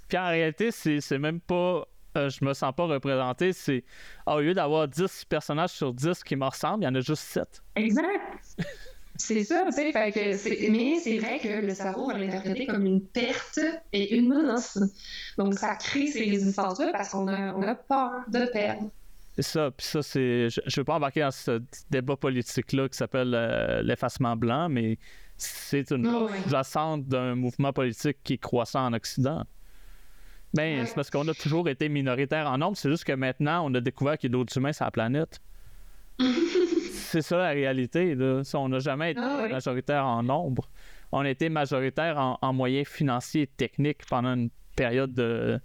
Puis en réalité, c'est, c'est même pas... Euh, je me sens pas représenté. C'est ah, au lieu d'avoir dix personnages sur dix qui me ressemblent, il y en a juste sept. Exact! C'est ça, tu sais, fait que c'est... mais c'est vrai que le cerveau va l'interpréter comme une perte et une menace. Donc, ça crée ces résistances-là parce qu'on a, on a peur de perdre. C'est ça, puis ça, c'est... Je ne veux pas embarquer dans ce débat politique-là qui s'appelle euh, l'effacement blanc, mais c'est une oh, oui. jacente d'un mouvement politique qui est croissant en Occident. Bien, ouais. C'est parce qu'on a toujours été minoritaire en nombre, c'est juste que maintenant, on a découvert qu'il y a d'autres humains sur la planète. C'est ça la réalité, là. On n'a jamais été ah, oui. majoritaire en nombre. On a été majoritaire en, en moyens financiers et techniques pendant une période de,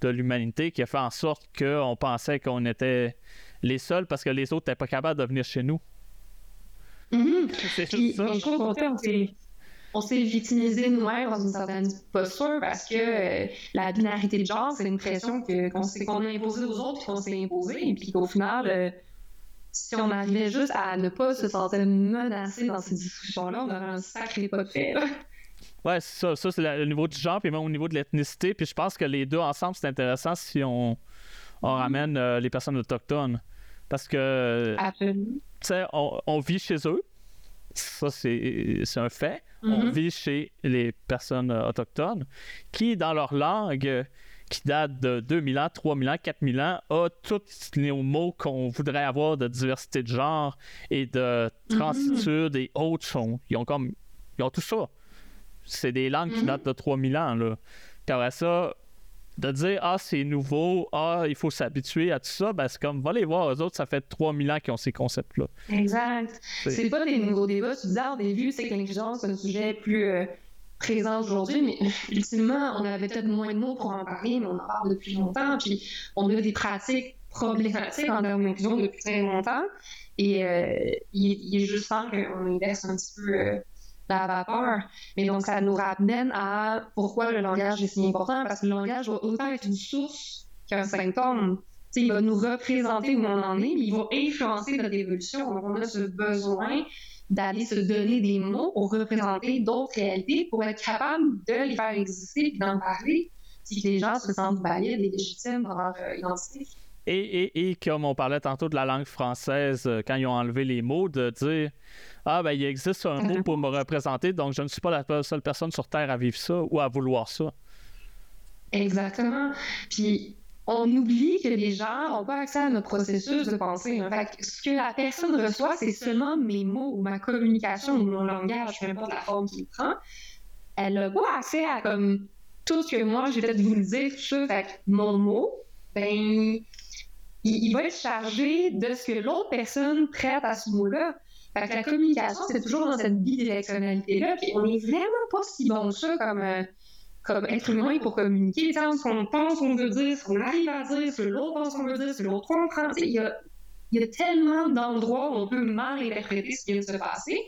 de l'humanité qui a fait en sorte qu'on pensait qu'on était les seuls parce que les autres n'étaient pas capables de venir chez nous. Mm-hmm. C'est juste ça. Je trouve qu'on s'est, on s'est victimisé nous-mêmes dans une certaine posture parce que euh, la binarité de genre, c'est une pression que, qu'on, s'est, qu'on a imposée aux autres puis qu'on s'est imposée et puis qu'au final... Euh, si on arrivait juste à ne pas se sentir menacé dans ces discussions-là, on aurait un sacré pas de fait. Ouais, c'est ça. Ça, c'est la, le niveau du genre, puis même au niveau de l'ethnicité. Puis je pense que les deux ensemble, c'est intéressant si on, on mm. ramène euh, les personnes autochtones. Parce que, tu sais, on, on vit chez eux. Ça, c'est, c'est un fait. Mm-hmm. On vit chez les personnes euh, autochtones qui, dans leur langue... qui date de deux mille ans, trois mille ans, quatre mille ans, a tous les mots qu'on voudrait avoir de diversité de genre et de transitude mm-hmm. et autres. Sont, ils ont comme, ils ont tout ça. C'est des langues mm-hmm. qui datent de trois mille ans. Là. Puis après ça, de dire « Ah, c'est nouveau, ah, il faut s'habituer à tout ça », ben c'est comme « Va les voir, eux autres, ça fait trois mille ans qu'ils ont ces concepts-là. » Exact. C'est... c'est pas des nouveaux débats. Tu disais au début, c'est que l'intelligence, c'est un sujet plus... Euh... présent aujourd'hui, mais ultimement, on avait peut-être moins de mots pour en parler, mais on en parle depuis longtemps, puis on a des pratiques problématiques en termes d'inclusion depuis très longtemps, et euh, il, il est juste temps qu'on laisse un petit peu euh, la vapeur. Mais donc, ça nous ramène à pourquoi le langage est si important, parce que le langage va autant être une source qu'un symptôme. T'sais, il va nous représenter où on en est, mais il va influencer notre évolution. Donc, on a ce besoin d'aller se donner des mots pour représenter d'autres réalités, pour être capable de les faire exister et d'en parler, si les gens se sentent valides et légitimes dans leur euh, identité. Et, et, et comme on parlait tantôt de la langue française, quand ils ont enlevé les mots, de dire « Ah, ben il existe un mot pour me représenter, donc je ne suis pas la seule personne sur Terre à vivre ça ou à vouloir ça. » Exactement. Puis... on oublie que les gens n'ont pas accès à notre processus de pensée. Hein. Fait que ce que la personne reçoit, c'est seulement mes mots ou ma communication ou mon langage, peu importe la forme qu'il prend. Elle n'a pas accès à comme, tout ce que moi, je vais peut-être vous le dire, tout ça. Fait que mon mot, ben, il, il va être chargé de ce que l'autre personne prête à ce mot-là. Fait que la communication, c'est toujours dans cette bidirectionnalité-là. Puis on n'est vraiment pas si bon que ça comme... Euh, comme être humain pour communiquer, ce qu'on pense qu'on veut dire, ce qu'on arrive à dire, ce que l'autre pense qu'on veut dire, ce que l'autre comprend. Il y a, il y a tellement d'endroits où on peut mal interpréter ce qui vient de se passer.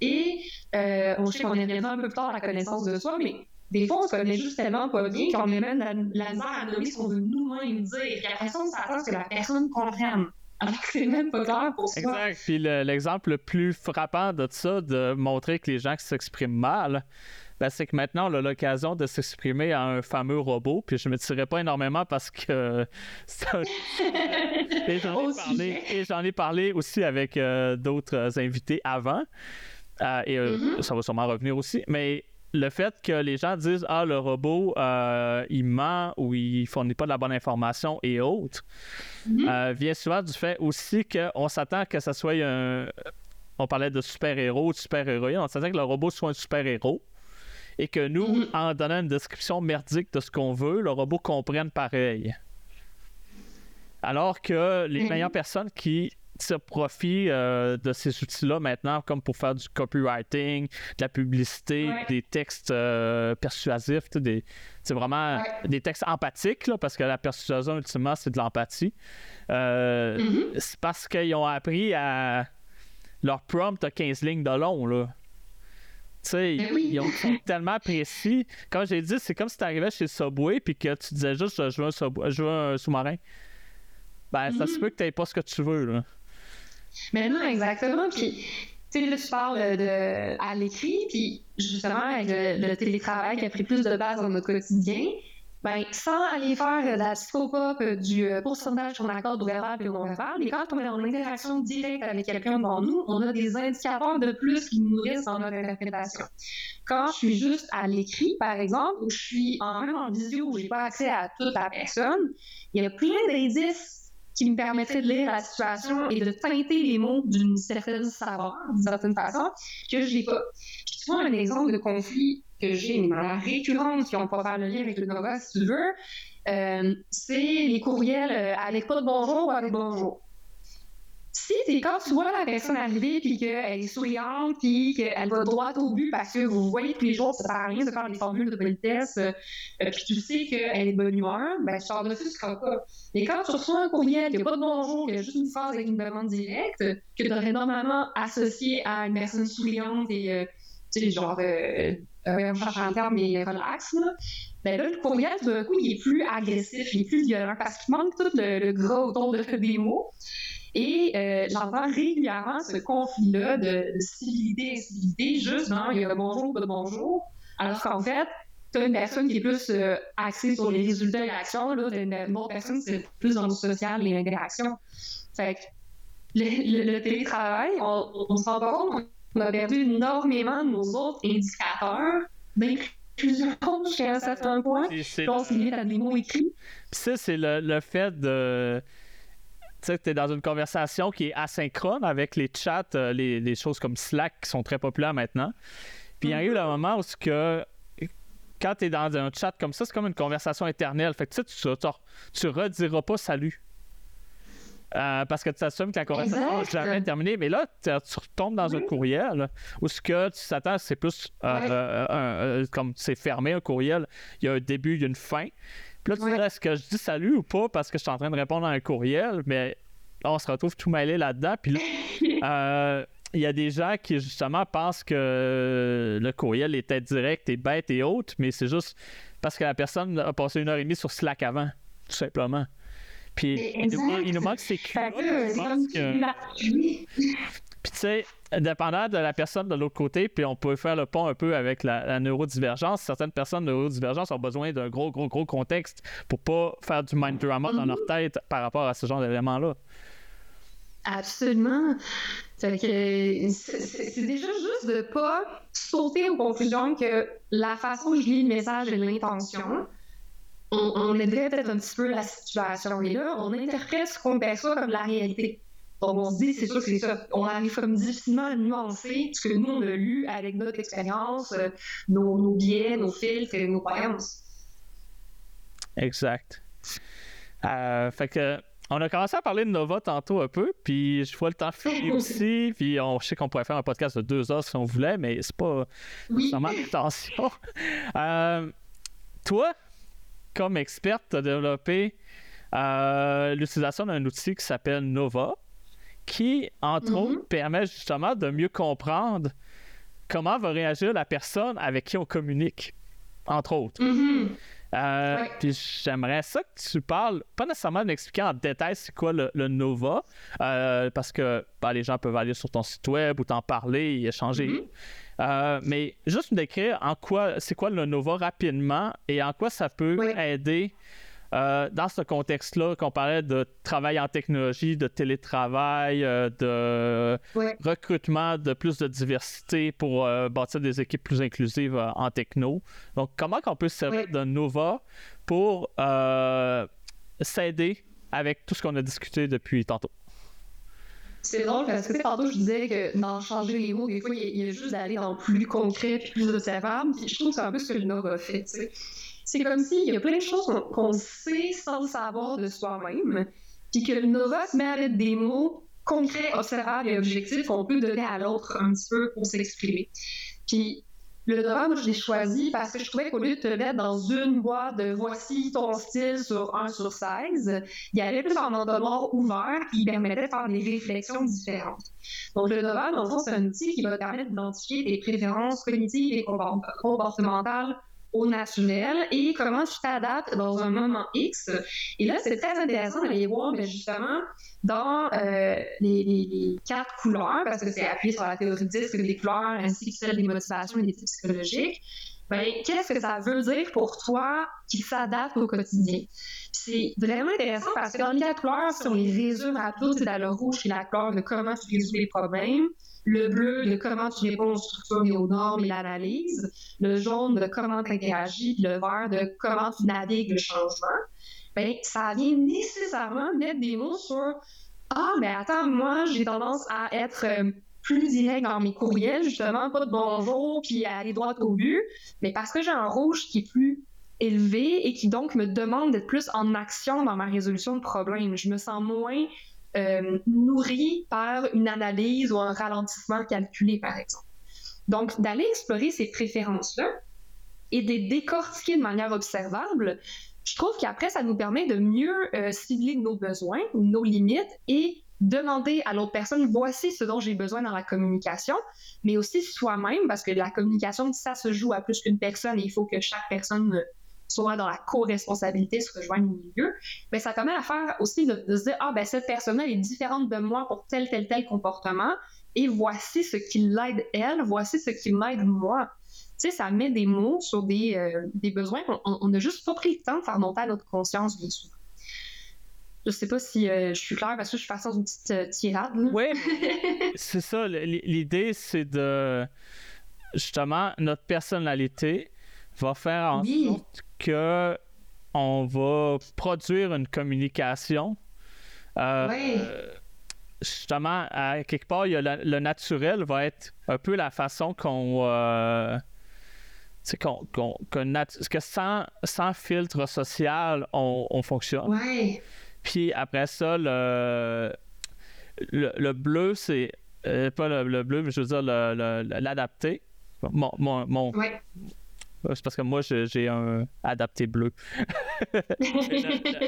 Et euh, on sait qu'on reviendra un peu plus tard à la connaissance de soi, mais des fois, on se connaît juste tellement pas bien qu'on est même la, la misère à nommer ce qu'on veut nous-mêmes dire. Et après ça, on s'attend à ce que la personne comprenne. Alors que c'est même pas clair pour ça. Exact. Puis le, l'exemple le plus frappant de ça, de montrer que les gens qui s'expriment mal, ben, c'est que maintenant, on a l'occasion de s'exprimer à un fameux robot, puis je ne me tirais pas énormément parce que... Euh, ça... et, j'en ai parlé, et j'en ai parlé aussi avec euh, d'autres invités avant, euh, et euh, mm-hmm. ça va sûrement revenir aussi, mais le fait que les gens disent « Ah, le robot, euh, il ment ou il fournit pas de la bonne information et autres mm-hmm. », euh, vient souvent du fait aussi qu'on s'attend que ça soit un... On parlait de super-héros, de super-héroïne, on s'attend que le robot soit un super-héros et que nous, mm-hmm. en donnant une description merdique de ce qu'on veut, le robot comprenne pareil. Alors que les mm-hmm. meilleures personnes qui... tirent profit euh, de ces outils-là maintenant, comme pour faire du copywriting, de la publicité, ouais. des textes euh, persuasifs, des, c'est vraiment ouais. des textes empathiques, là, parce que la persuasion, ultimement, c'est de l'empathie. Euh, mm-hmm. C'est parce qu'ils ont appris à... Leur prompt a quinze lignes de long, là. Tu sais, oui. ils ont tellement précis. Comme j'ai dit, c'est comme si tu arrivais chez Subway puis que tu disais juste « Je veux un, sub- je veux un sous-marin ». Ben, mm-hmm. ça se peut que tu n'aies pas ce que tu veux, là. Mais non, exactement. Puis, tu sais, là, tu parles de, à l'écrit, puis justement, avec le, le télétravail qui a pris plus de base dans notre quotidien, ben, sans aller faire de la scope-up du pourcentage qu'on accorde au verbal et au non-verbal, et quand on est en interaction directe avec quelqu'un dans nous, on a des indicateurs de plus qui nous nourrissent dans notre interprétation. Quand je suis juste à l'écrit, par exemple, ou je suis en même en visio, où je n'ai pas accès à toute la personne, il y a plein d'indices qui me permettrait de lire la situation et de teinter les mots d'une certaine saveur, d'une certaine façon, que je n'ai pas. Puis tu vois, un exemple de conflit que j'ai, mais dans la récurrente, qui on peut faire le lien avec le Nova, si tu veux, euh, c'est les courriels euh, avec pas de bonjour ou avec bonjour. Si t'es quand tu vois la personne arriver puis qu'elle est souriante puis qu'elle va droit au but parce que vous voyez tous les jours ça sert à rien de faire des formules de politesse euh, puis tu sais qu'elle est de bonne humeur, ben tu t'en offusqueras pas. Mais quand tu reçois un courriel qui n'a pas de bonjour, qui a juste une phrase avec une demande directe que tu aurais normalement associée à une personne souriante et euh, tu sais genre euh, euh, on cherche un terme mais relax là, ben là le courriel d'un coup il est plus agressif, il est plus violent parce qu'il manque tout le, le gras autour de, des mots. Et euh, j'entends régulièrement ce conflit-là de, de civilité et civilité, juste dans il y a bonjour, pas de bonjour. Alors qu'en fait, tu as une personne qui est plus euh, axée sur les résultats et l'action, là, une, une autre personne, c'est plus dans le social et l'interaction. Fait que le, le, le télétravail, on, on se rend pas compte, on a perdu énormément de nos autres indicateurs d'inclusion jusqu'à un certain point. On se limite à des mots écrits. Puis ça, c'est le, le fait de. Tu sais, tu es dans une conversation qui est asynchrone avec les chats, euh, les, les choses comme Slack qui sont très populaires maintenant. Puis il mm-hmm. arrive le moment où c'est que, quand tu es dans un chat comme ça, c'est comme une conversation éternelle. Fait que tu sais, tu, tu rediras pas salut. Euh, parce que tu t'assumes que la conversation n'est jamais terminée. Mais là, tu retombes dans oui. un courriel là, où ce que tu t'attends, c'est plus euh, oui. euh, euh, euh, comme c'est fermé un courriel. Il y a un début, il y a une fin. Puis là, tu ouais. dis, est-ce que je dis salut ou pas parce que je suis en train de répondre à un courriel, mais là, on se retrouve tout mêlé là-dedans. Puis là, il euh, y a des gens qui, justement, pensent que le courriel était direct et bête et autre, mais c'est juste parce que la personne a passé une heure et demie sur Slack avant, tout simplement. Puis il nous, il nous manque ces culottes. Puis tu sais, dépendant de la personne de l'autre côté, puis on peut faire le pont un peu avec la, la neurodivergence. Certaines personnes de neurodivergence ont besoin d'un gros, gros, gros contexte pour pas faire du mind drama dans leur tête par rapport à ce genre d'éléments-là. Absolument. C'est, que c'est, c'est déjà juste de pas sauter aux conclusions que la façon dont je lis le message et l'intention, on, on aiderait peut-être un petit peu la situation. Et là, on interprète ce qu'on perçoit comme la réalité. Donc, on se dit, c'est sûr que c'est ça. On arrive comme difficilement à nuancer ce que nous, on a lu avec notre expérience, euh, nos, nos biais, nos filtres, nos croyances. Exact. Euh, fait que, on a commencé à parler de Nova tantôt un peu, puis je vois le temps filer aussi, puis on, je sais qu'on pourrait faire un podcast de deux heures si on voulait, mais c'est pas nécessairement oui. l'intention. euh, toi, comme experte, tu as développé euh, l'utilisation d'un outil qui s'appelle Nova, qui, entre mm-hmm. autres, permet justement de mieux comprendre comment va réagir la personne avec qui on communique, entre autres. Mm-hmm. Euh, ouais. Puis j'aimerais ça que tu parles, pas nécessairement d'expliquer en détail c'est quoi le, le Nova, euh, parce que ben, les gens peuvent aller sur ton site web ou t'en parler et échanger. Mm-hmm. Euh, mais juste me décrire en quoi, c'est quoi le Nova rapidement et en quoi ça peut ouais. aider Euh, dans ce contexte-là, qu'on parlait de travail en technologie, de télétravail, euh, de ouais. recrutement, de plus de diversité pour euh, bâtir des équipes plus inclusives euh, en techno. Donc, comment on peut se servir ouais. de Nova pour euh, s'aider avec tout ce qu'on a discuté depuis tantôt? C'est drôle parce que tu sais, tantôt, je disais que d'en changer les mots, des fois, il y, y a juste d'aller dans plus concret puis plus observable. Puis je trouve que c'est un peu ce que Nova fait, tu sais. C'est comme s'il y a plein de choses qu'on, qu'on sait sans le savoir de soi-même, puis que le Nova se met à mettre des mots concrets, observables et objectifs qu'on peut donner à l'autre un petit peu pour s'exprimer. Puis le Nova, moi, je l'ai choisi parce que je trouvais qu'au lieu de te mettre dans une boîte de « voici ton style sur un sur seize », il y allait plus en entonnoir ouvert qui permettait de faire des réflexions différentes. Donc le Nova, dans le fond, c'est un outil qui va permettre d'identifier des préférences cognitives et comportementales au naturel et comment tu t'adaptes dans un moment X. Et là, c'est très intéressant d'aller voir mais justement dans euh, les, les quatre couleurs, parce que c'est appuyé sur la théorie de disque des couleurs ainsi que celle des motivations et des types psychologiques. Ben, qu'est-ce que ça veut dire pour toi qui s'adapte au quotidien? Puis c'est vraiment intéressant parce que dans les quatre couleurs, si on les résume à toutes, c'est dans le rouge et la couleur de comment tu résous les problèmes, le bleu de comment tu réponds aux structures et aux normes et l'analyse, le jaune de comment tu interagis, le vert de comment tu navigues le changement. Ben, ça vient nécessairement mettre des mots sur « Ah, mais attends, moi, j'ai tendance à être euh, plus direct dans mes courriels, justement, pas de bonjour, puis aller droit au but, mais parce que j'ai un rouge qui est plus élevé et qui donc me demande d'être plus en action dans ma résolution de problèmes. Je me sens moins... Euh, nourri par une analyse ou un ralentissement calculé, par exemple. Donc, d'aller explorer ces préférences-là et de les décortiquer de manière observable, je trouve qu'après, ça nous permet de mieux euh, cibler nos besoins, nos limites et demander à l'autre personne, voici ce dont j'ai besoin dans la communication, mais aussi soi-même, parce que la communication, ça se joue à plus qu'une personne et il faut que chaque personne... Euh, soit dans la co-responsabilité, se rejoindre au milieu, bien, ça permet à faire aussi de, de se dire « Ah, ben cette personne-là est différente de moi pour tel, tel, tel comportement et voici ce qui l'aide elle, voici ce qui m'aide moi. » Tu sais, ça met des mots sur des, euh, des besoins qu'on n'a juste pas pris le temps de faire monter à notre conscience bien sûr. Je sais pas si euh, je suis claire parce que je fais ça dans une petite euh, tirade. Oui, c'est ça. L'idée, c'est de... Justement, notre personnalité va faire en oui. sorte que on va produire une communication. Euh, oui. Justement, à quelque part, il y a la, le naturel va être un peu la façon qu'on... Euh, c'est qu'on, qu'on, qu'on que sans, sans filtre social, on, on fonctionne. Oui. Puis après ça, le, le, le bleu, c'est... Euh, pas le, le bleu, mais je veux dire le, le, l'adapté. Mon... mon, mon oui. C'est parce que moi, je, j'ai un adapté bleu.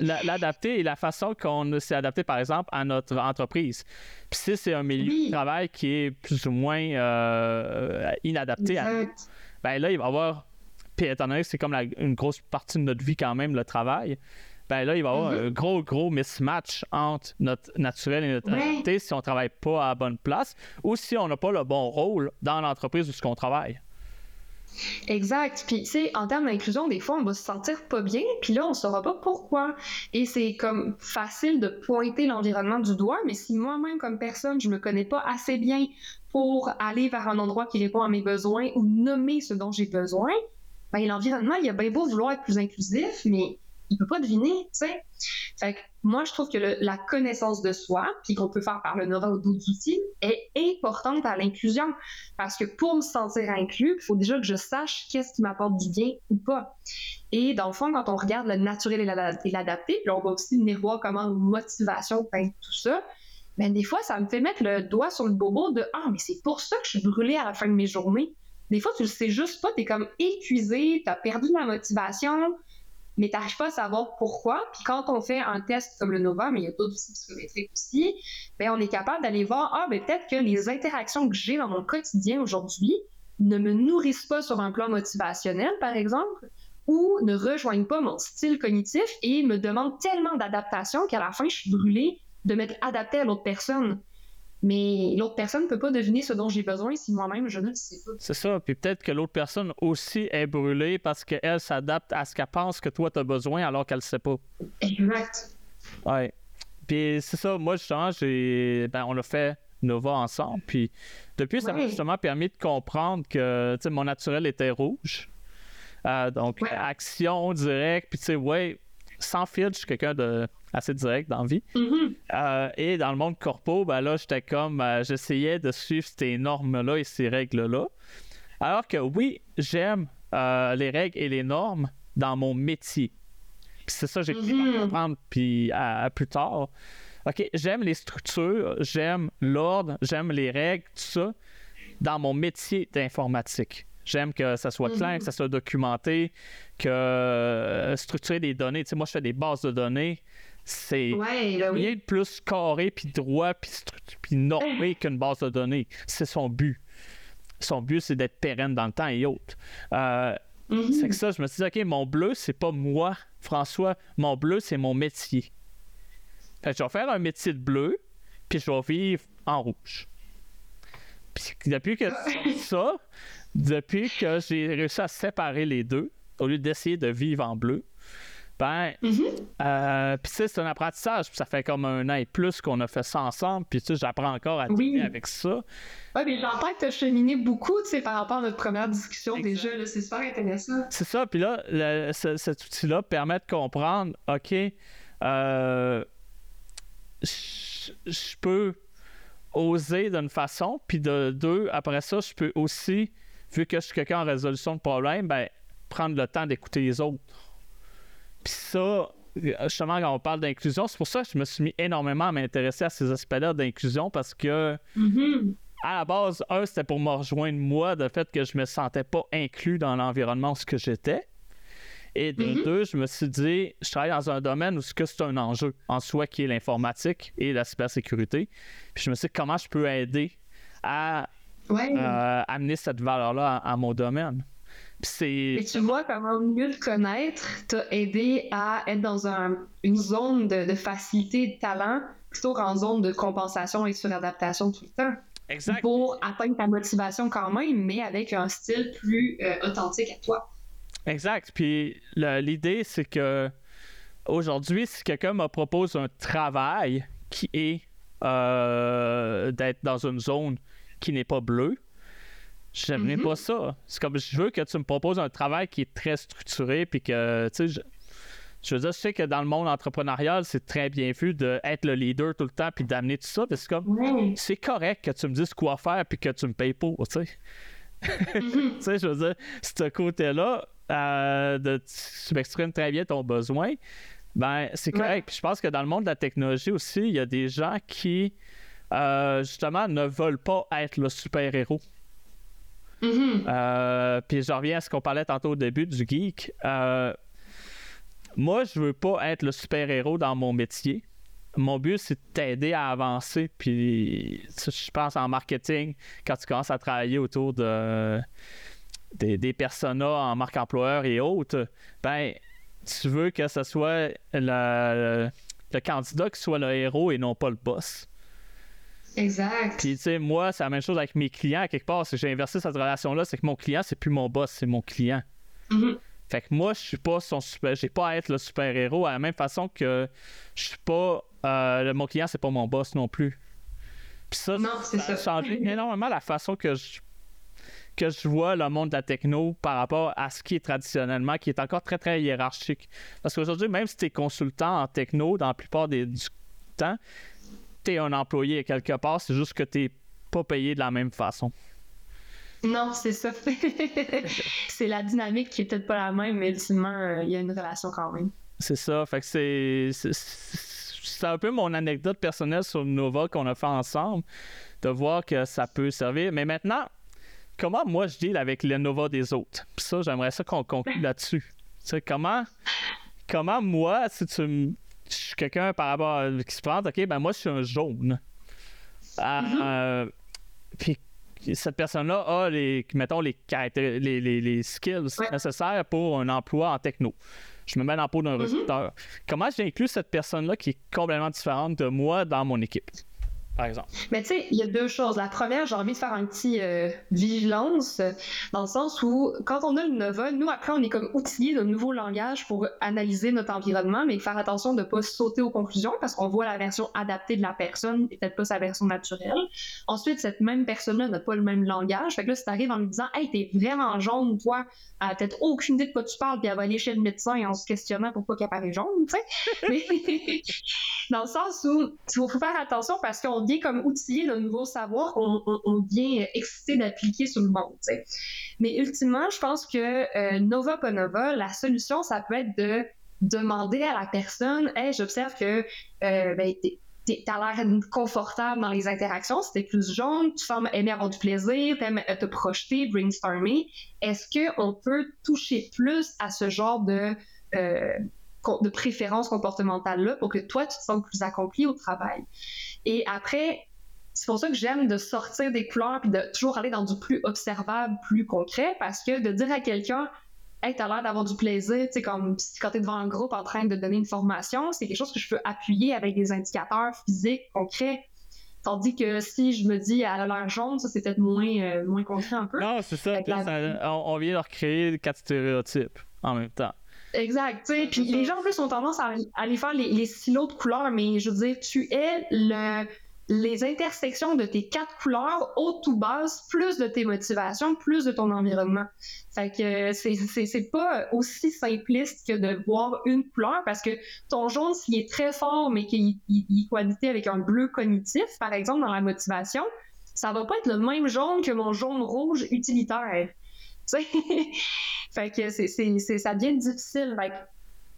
L'adapté est la façon qu'on s'est adapté, par exemple, à notre entreprise. Puis si c'est un milieu oui. de travail qui est plus ou moins euh, inadapté, à, ben là, il va y avoir... Puis étant donné que c'est comme la, une grosse partie de notre vie quand même, le travail, ben là, il va y avoir mm-hmm. un gros, gros mismatch entre notre naturel et notre oui. adapté si on ne travaille pas à la bonne place ou si on n'a pas le bon rôle dans l'entreprise où ce qu'on travaille. Exact. Puis, tu sais, en termes d'inclusion, des fois, on va se sentir pas bien, puis là, on saura pas pourquoi. Et c'est comme facile de pointer l'environnement du doigt, mais si moi-même, comme personne, je me connais pas assez bien pour aller vers un endroit qui répond à mes besoins ou nommer ce dont j'ai besoin, ben l'environnement, il a bien beau vouloir être plus inclusif, mais il peut pas deviner, tu sais. Fait que moi, je trouve que le, la connaissance de soi, puis qu'on peut faire par le Nova ou d'autres outils, est importante à l'inclusion. Parce que pour me sentir inclus, il faut déjà que je sache qu'est-ce qui m'apporte du bien ou pas. Et dans le fond, quand on regarde le naturel et l'adapté, puis on va aussi venir voir comment motivation peint tout ça, bien des fois, ça me fait mettre le doigt sur le bobo de « Ah, mais c'est pour ça que je suis brûlée à la fin de mes journées. » Des fois, tu le sais juste pas, t'es comme épuisé, t'as perdu la motivation... mais tu n'arrives pas à savoir pourquoi. Puis quand on fait un test comme le Nova, mais il y a d'autres outils psychométriques aussi, bien, on est capable d'aller voir, ah, bien, peut-être que les interactions que j'ai dans mon quotidien aujourd'hui ne me nourrissent pas sur un plan motivationnel, par exemple, ou ne rejoignent pas mon style cognitif et me demandent tellement d'adaptation qu'à la fin, je suis brûlée de m'être adaptée à l'autre personne. Mais l'autre personne ne peut pas deviner ce dont j'ai besoin si moi-même, je ne le sais pas. C'est ça. Puis peut-être que l'autre personne aussi est brûlée parce qu'elle s'adapte à ce qu'elle pense que toi, tu as besoin alors qu'elle ne le sait pas. Exact. Ouais. Puis c'est ça. Moi, justement, j'ai... Ben, on l'a fait Nova ensemble. Puis depuis, ça ouais. m'a justement permis de comprendre que tu sais, mon naturel était rouge. Euh, donc, ouais. action directe. Puis tu sais, ouais, sans filtre, je suis quelqu'un de... assez direct dans la vie. Mm-hmm. Euh, et dans le monde corpo, ben là, j'étais comme... Euh, j'essayais de suivre ces normes-là et ces règles-là. Alors que oui, j'aime euh, les règles et les normes dans mon métier. Puis c'est ça que j'ai pu mm-hmm. comprendre puis à, à plus tard. OK, j'aime les structures, j'aime l'ordre, j'aime les règles, tout ça, dans mon métier d'informatique. J'aime que ça soit clair, mm-hmm. que ça soit documenté, que euh, structurer des données. Tu sais, moi, je fais des bases de données. C'est ouais, là, oui. rien de plus carré, puis droit, puis stru- normé qu'une base de données. C'est son but. Son but, c'est d'être pérenne dans le temps et autres. Euh, mm-hmm. C'est que ça, je me suis dit, OK, mon bleu, c'est pas moi, François. Mon bleu, c'est mon métier. Fait que je vais faire un métier de bleu, puis je vais vivre en rouge. Puis depuis que ça, depuis que j'ai réussi à séparer les deux, au lieu d'essayer de vivre en bleu, ben, mm-hmm. euh, puis tu sais, c'est un apprentissage, puis ça fait comme un an et plus qu'on a fait ça ensemble, puis tu sais, j'apprends encore à oui. tenir avec ça. Oui, mais j'entends que tu as cheminé beaucoup, tu sais, par rapport à notre première discussion exact. Déjà, là, c'est super intéressant. C'est ça, puis là, le, ce, cet outil-là permet de comprendre, OK, euh, je peux oser d'une façon, puis de deux, après ça, je peux aussi, vu que je suis quelqu'un en résolution de problème, ben, prendre le temps d'écouter les autres. Puis ça, justement, quand on parle d'inclusion, c'est pour ça que je me suis mis énormément à m'intéresser à ces aspects-là d'inclusion parce que, mm-hmm. à la base, un, c'était pour me rejoindre moi, le fait que je me sentais pas inclus dans l'environnement où ce que j'étais. Et de mm-hmm. deux, je me suis dit, je travaille dans un domaine où c'est, que c'est un enjeu en soi qui est l'informatique et la cybersécurité. Puis je me suis dit, comment je peux aider à ouais. euh, amener cette valeur-là à, à mon domaine? C'est... Et tu vois, comment mieux te connaître t'a aidé à être dans un, une zone de, de facilité et de talent plutôt qu'en zone de compensation et suradaptation tout le temps. Exact. Pour atteindre ta motivation quand même, mais avec un style plus euh, authentique à toi. Exact. Puis le, l'idée, c'est que aujourd'hui, si quelqu'un me propose un travail qui est euh, d'être dans une zone qui n'est pas bleue, j'aimerais mm-hmm. pas ça. C'est comme, je veux que tu me proposes un travail qui est très structuré, puis que, tu sais, je, je veux dire, je sais que dans le monde entrepreneurial, c'est très bien vu d'être le leader tout le temps, puis d'amener tout ça, mais c'est comme, mm-hmm. c'est correct que tu me dises quoi faire, puis que tu me payes pour, tu sais. Mm-hmm. Tu sais, je veux dire, ce côté-là, euh, de, tu m'exprimes très bien ton besoin, ben, c'est correct. Ouais. Puis je pense que dans le monde de la technologie aussi, il y a des gens qui, euh, justement, ne veulent pas être le super-héros. Mm-hmm. Euh, puis je reviens à ce qu'on parlait tantôt au début du geek. Euh, moi, je veux pas être le super-héros dans mon métier. Mon but, c'est de t'aider à avancer. Puis je pense en marketing, quand tu commences à travailler autour de, des, des personas en marque employeur et autres, ben, tu veux que ce soit le, le candidat qui soit le héros et non pas le boss. Exact. Puis, tu sais, moi, c'est la même chose avec mes clients. Quelque part, c'est que j'ai inversé cette relation-là. C'est que mon client, c'est plus mon boss, c'est mon client. Mm-hmm. Fait que moi, je suis pas son super... J'ai pas à être le super-héros à la même façon que je suis pas... Euh, mon client, c'est pas mon boss non plus. Puis ça, non, c'est ça a ça. changé énormément la façon que je... que je vois le monde de la techno par rapport à ce qui est traditionnellement, qui est encore très, très hiérarchique. Parce qu'aujourd'hui, même si t'es consultant en techno, dans la plupart des... du temps... un employé quelque part, c'est juste que t'es pas payé de la même façon. Non, c'est ça. C'est la dynamique qui est peut-être pas la même, mais ultimement, il y a une relation quand même. C'est ça. Fait que c'est, c'est, c'est un peu mon anecdote personnelle sur Nova qu'on a fait ensemble, de voir que ça peut servir. Mais maintenant, comment moi je deal avec les Nova des autres? Puis ça, j'aimerais ça qu'on conclue là-dessus. Tu sais, comment, comment moi, si tu me je suis quelqu'un par rapport à, qui se prend, OK, ben moi, je suis un jaune. Euh, mm-hmm. euh, puis cette personne-là a, les, mettons, les, caractér- les, les, les skills ouais. nécessaires pour un emploi en techno. Je me mets dans la peau d'un mm-hmm. recruteur. Comment j'inclus cette personne-là qui est complètement différente de moi dans mon équipe? par exemple. Mais tu sais, il y a deux choses. La première, j'ai envie de faire un petit euh, vigilance, dans le sens où, quand on a le Nova, nous, après, on est comme outillés d'un nouveau langage pour analyser notre environnement, mais faire attention de ne pas sauter aux conclusions, parce qu'on voit la version adaptée de la personne, et peut-être pas sa version naturelle. Ensuite, cette même personne-là n'a pas le même langage. Fait que là, si t'arrives en lui disant « Hey, t'es vraiment jaune, toi, elle a peut-être aucune idée de quoi tu parles, puis elle va aller chez le médecin et en se questionnant pourquoi qu'elle paraît jaune, tu sais. » Mais dans le sens où, il faut faire attention parce qu'on vient comme outiller le nouveau savoir, on, on, on vient excité d'appliquer sur le monde, tu sais. Mais ultimement, je pense que euh, Nova pas Nova, la solution, ça peut être de demander à la personne « Hey, j'observe que euh, ben, t'es, t'es, t'as l'air confortable dans les interactions, si t'es plus jaune, tu sembles aimer avoir du plaisir, t'aimes te projeter, brainstormer. Est-ce qu'on peut toucher plus à ce genre de... Euh, de préférence comportementale-là pour que toi, tu te sentes plus accompli au travail. » Et après, c'est pour ça que j'aime de sortir des couleurs puis de toujours aller dans du plus observable, plus concret, parce que de dire à quelqu'un « Hey, t'as l'air d'avoir du plaisir », tu sais, comme quand t'es devant un groupe en train de donner une formation, c'est quelque chose que je peux appuyer avec des indicateurs physiques, concrets. Tandis que si je me dis « Elle a l'air jaune », ça, c'est peut-être moins, euh, moins concret un peu. Non, c'est ça. La... ça on, on vient leur créer quatre stéréotypes en même temps. Exact, tu sais, puis les gens en plus ont tendance à aller faire les, les silos de couleurs, mais je veux dire, tu es le, les intersections de tes quatre couleurs haut tout basse, plus de tes motivations, plus de ton environnement. Fait que c'est, c'est, c'est pas aussi simpliste que de voir une couleur, parce que ton jaune, s'il est très fort, mais qu'il il, il cohabite avec un bleu cognitif, par exemple, dans la motivation, ça va pas être le même jaune que mon jaune rouge utilitaire. Fait que c'est, c'est, c'est, ça devient difficile. Fait que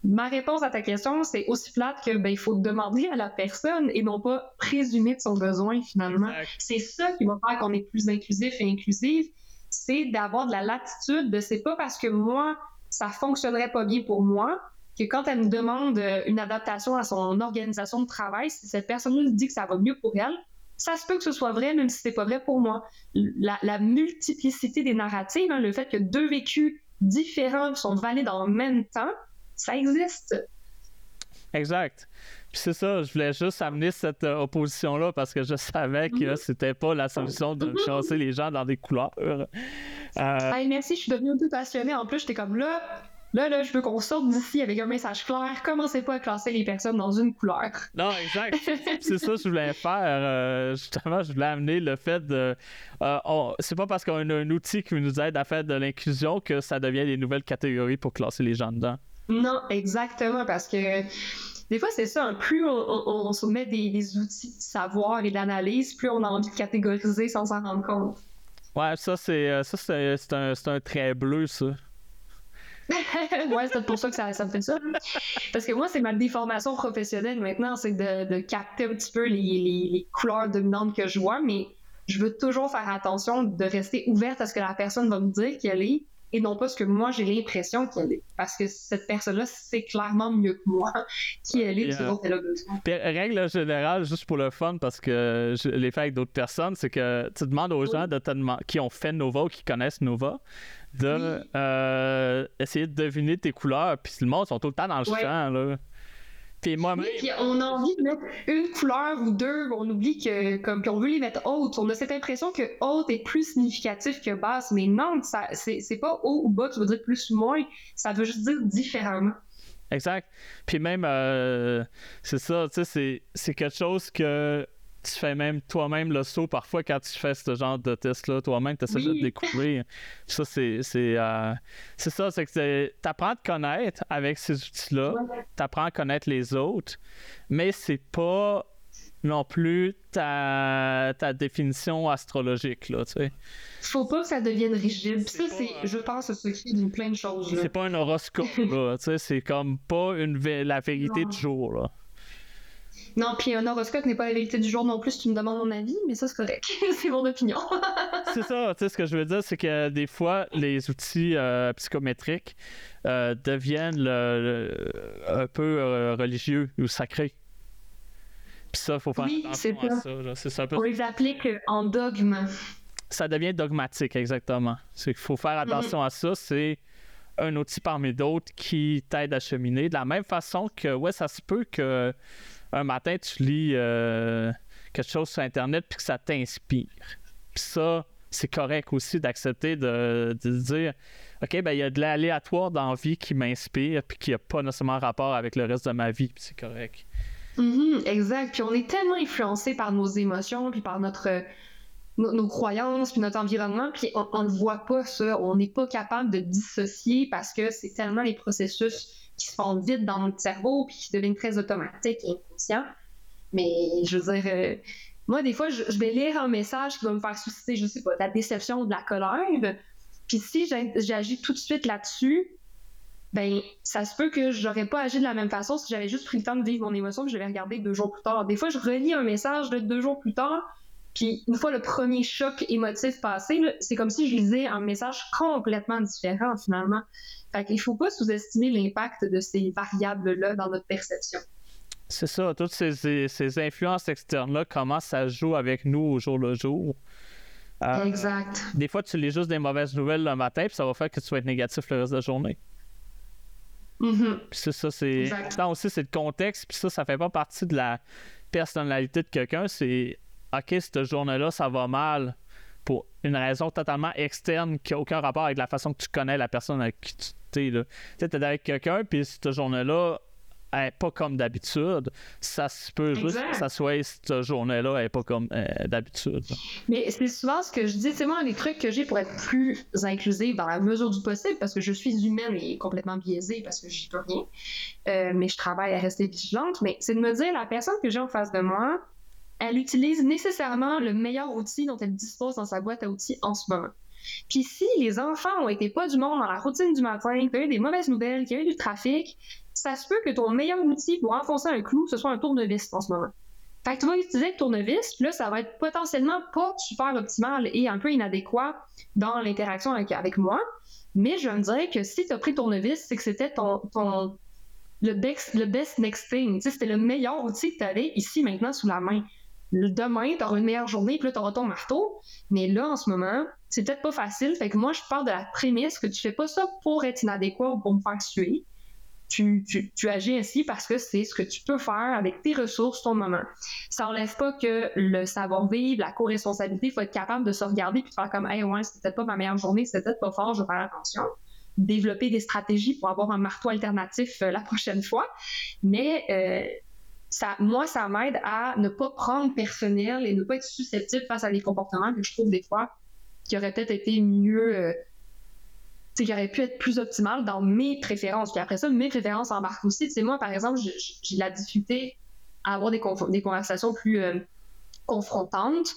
ma réponse à ta question, c'est aussi plate que ben, il faut demander à la personne et non pas présumer de son besoin finalement. Exact. C'est ça qui va faire qu'on est plus inclusif et inclusive, c'est d'avoir de la latitude de c'est pas parce que moi, ça fonctionnerait pas bien pour moi que quand elle me demande une adaptation à son organisation de travail, si cette personne nous dit que ça va mieux pour elle, ça se peut que ce soit vrai, même si c'est pas vrai pour moi. La, la multiplicité des narratives, hein, le fait que deux vécus différents sont validés en même temps, ça existe. Exact. Puis c'est ça, je voulais juste amener cette euh, opposition-là parce que je savais que mm-hmm. c'était pas la solution de mm-hmm. chasser les gens dans des couleurs. Euh... Hey, merci, je suis devenue un peu passionnée. En plus, j'étais comme là, là, là, je veux qu'on sorte d'ici avec un message clair. Commencez pas à classer les personnes dans une couleur. Non, exact. C'est ça que je voulais faire. Euh, justement, je voulais amener le fait de... Euh, on, c'est pas parce qu'on a un outil qui nous aide à faire de l'inclusion que ça devient des nouvelles catégories pour classer les gens dedans. Non, exactement, parce que... Des fois, c'est ça. Hein, plus on, on, on se met des, des outils de savoir et d'analyse, plus on a envie de catégoriser sans s'en rendre compte. Ouais, ça, c'est, ça, c'est, c'est, un, c'est un trait bleu, ça. Ouais, c'est pour ça que ça, ça me fait ça. Parce que moi, c'est ma déformation professionnelle maintenant, c'est de, de capter un petit peu les, les, les couleurs dominantes que je vois, mais je veux toujours faire attention de rester ouverte à ce que la personne va me dire qu'elle est et non pas ce que moi, j'ai l'impression qu'elle est. Parce que cette personne-là, c'est clairement mieux que moi qui elle est, et ce dont elle a besoin. Règle générale, juste pour le fun, parce que je l'ai fait avec d'autres personnes, c'est que tu demandes aux oui. gens de te demander, qui ont fait Nova ou qui connaissent Nova, de oui. euh, essayer de deviner tes couleurs, puis le monde sont tout le temps dans le ouais. champ, là. Puis moi-même... Oui, puis on a envie de mettre une couleur ou deux, on oublie que, comme, puis on veut les mettre hautes. On a cette impression que haute est plus significatif que basse, mais non, ça, c'est, c'est pas haut ou bas, tu veux dire plus ou moins, ça veut juste dire différemment. Exact. Puis même, euh, c'est ça, tu sais, c'est, c'est quelque chose que... Tu fais même toi-même le saut parfois quand tu fais ce genre de test-là. Toi-même, tu essaies oui. de te découvrir. Ça, c'est c'est, euh, c'est ça, c'est que tu apprends à te connaître avec ces outils-là. Tu apprends à connaître les autres, mais c'est pas non plus ta, ta définition astrologique, là, tu sais. Faut pas que ça devienne rigide. C'est ça, pas, c'est, euh... je pense, ce qui est plein de choses. Là. C'est pas un horoscope, là, tu sais. C'est comme pas une v- la vérité non. du jour, là. Non, puis un horoscope n'est pas la vérité du jour non plus, tu me demandes mon avis, mais ça, c'est correct. C'est mon opinion. C'est ça, tu sais, ce que je veux dire, c'est que des fois, les outils euh, psychométriques euh, deviennent le, le, un peu euh, religieux ou sacrés. Puis ça, il faut faire oui, attention c'est à ça. ça, c'est ça peu... On les applique en dogme. Ça devient dogmatique, exactement. Il faut faire attention mm-hmm. à ça, c'est un outil parmi d'autres qui t'aide à cheminer. De la même façon que, ouais, ça se peut que... Un matin, tu lis euh, quelque chose sur Internet puis que ça t'inspire. Puis ça, c'est correct aussi d'accepter de, de dire « OK, ben il y a de l'aléatoire dans la vie qui m'inspire puis qui n'a pas nécessairement rapport avec le reste de ma vie, puis c'est correct. » Mm-hmm, exact. Puis on est tellement influencé par nos émotions, puis par notre, nos, nos croyances, puis notre environnement, puis on ne le voit pas, ça. On n'est pas capable de dissocier parce que c'est tellement les processus qui se font vite dans notre cerveau, puis qui deviennent très automatiques et inconscients. Mais je veux dire, euh, moi, des fois, je, je vais lire un message qui va me faire susciter, je sais pas, de la déception ou de la colère. Puis si j'agis tout de suite là-dessus, ben, ça se peut que j'aurais pas agi de la même façon si j'avais juste pris le temps de vivre mon émotion et que je l'avais regardé deux jours plus tard. Des fois, je relis un message de deux jours plus tard, puis une fois le premier choc émotif passé, là, c'est comme si je lisais un message complètement différent, finalement. Fait qu'il faut pas sous-estimer l'impact de ces variables-là dans notre perception. C'est ça, toutes ces, ces, ces influences externes-là, comment ça joue avec nous au jour le jour. Euh, exact. Des fois, tu lis juste des mauvaises nouvelles le matin, puis ça va faire que tu vas être négatif le reste de la journée. Mm-hmm. Puis c'est ça, c'est. Tant aussi, c'est le contexte, puis ça, ça fait pas partie de la personnalité de quelqu'un. C'est OK, cette journée-là, ça va mal pour une raison totalement externe qui n'a aucun rapport avec la façon que tu connais la personne avec qui tu t'es. Tu sais, t'es avec quelqu'un, puis cette journée-là, elle n'est pas comme d'habitude. Ça se peut exact. Juste que ça soit cette journée-là, elle n'est pas comme euh, d'habitude. Mais c'est souvent ce que je dis, c'est moi, les trucs que j'ai pour être plus inclusive dans la mesure du possible, parce que je suis humaine et complètement biaisée, parce que j'y peux rien, euh, mais je travaille à rester vigilante, mais c'est de me dire, la personne que j'ai en face de moi, elle utilise nécessairement le meilleur outil dont elle dispose dans sa boîte à outils en ce moment. Puis si les enfants ont été pas du monde dans la routine du matin, qu'il y a eu des mauvaises nouvelles, qu'il y a eu du trafic, ça se peut que ton meilleur outil pour enfoncer un clou, ce soit un tournevis en ce moment. Fait que tu vas utiliser le tournevis, là, ça va être potentiellement pas super optimal et un peu inadéquat dans l'interaction avec, avec moi, mais je vais me dire que si tu as pris le tournevis, c'est que c'était ton, ton le, best, le best next thing. Tu sais, c'était le meilleur outil que tu avais ici, maintenant, sous la main. Demain, tu auras une meilleure journée, puis là, tu auras ton marteau. Mais là, en ce moment, c'est peut-être pas facile. Fait que moi, je pars de la prémisse que tu fais pas ça pour être inadéquat ou pour me faire suer. Tu, tu, tu agis ainsi parce que c'est ce que tu peux faire avec tes ressources, ton moment. Ça n'enlève pas que le savoir-vivre, la co-responsabilité, il faut être capable de se regarder puis de faire comme « Hey, ouais, c'était peut-être pas ma meilleure journée, c'était peut-être pas fort, je vais faire attention. » Développer des stratégies pour avoir un marteau alternatif euh, la prochaine fois. Mais euh, ça, moi, ça m'aide à ne pas prendre personnel et ne pas être susceptible face à des comportements que je trouve des fois qui auraient peut-être été mieux... Euh, c'est qu'il aurait pu être plus optimal dans mes préférences. Puis après ça, mes préférences embarquent aussi. Tu sais, moi, par exemple, j'ai, j'ai de la difficulté à avoir des, conf- des conversations plus euh, confrontantes.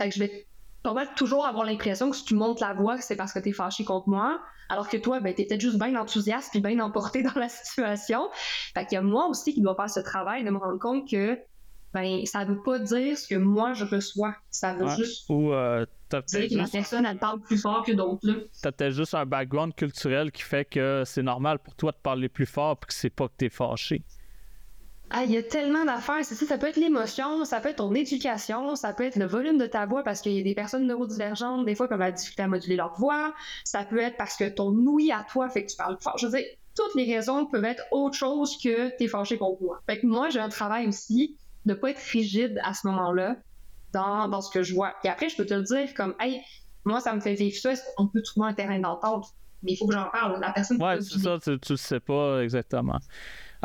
Fait que je vais pas mal toujours avoir l'impression que si tu montes la voix, c'est parce que t'es fâché contre moi, alors que toi, ben, t'es peut-être juste bien enthousiaste puis bien emporté dans la situation. Fait qu'il y a moi aussi qui dois faire ce travail de me rendre compte que ben, ça veut pas dire ce que moi je reçois. Ça veut ouais. juste... Ou, euh... T'as peut-être que la juste... personne, elle parle plus fort que d'autres. Là. T'as peut-être juste un background culturel qui fait que c'est normal pour toi de parler plus fort puis que c'est pas que t'es fâché. Ah, il y a tellement d'affaires. C'est ça, ça peut être l'émotion, ça peut être ton éducation, ça peut être le volume de ta voix parce qu'il y a des personnes neurodivergentes, des fois, qui ont la difficulté à moduler leur voix. Ça peut être parce que ton ouïe à toi fait que tu parles plus fort. Je veux dire, toutes les raisons peuvent être autre chose que t'es fâché contre moi. Fait que moi, j'ai un travail aussi de pas être rigide à ce moment-là. Dans, dans ce que je vois. Puis après, je peux te le dire comme, hey, moi, ça me fait vivre ça, on peut trouver un terrain d'entente, mais il faut que j'en parle. La personne ouais, c'est ça, tu, tu le sais pas exactement.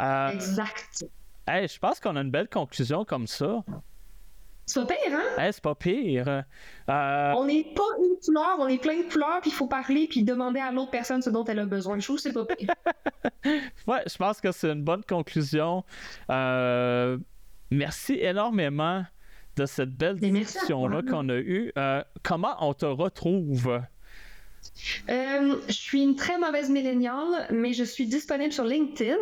Euh, exact. Hey, je pense qu'on a une belle conclusion comme ça. C'est pas pire, hein? Hey, c'est pas pire. Euh... On n'est pas une couleur, on est plein de couleurs, puis il faut parler, puis demander à l'autre personne ce dont elle a besoin. Je trouve que c'est pas pire. Ouais, je pense que c'est une bonne conclusion. Euh... Merci énormément de cette belle discussion-là qu'on a eue. Euh, comment on te retrouve? Euh, je suis une très mauvaise milléniale, mais je suis disponible sur LinkedIn.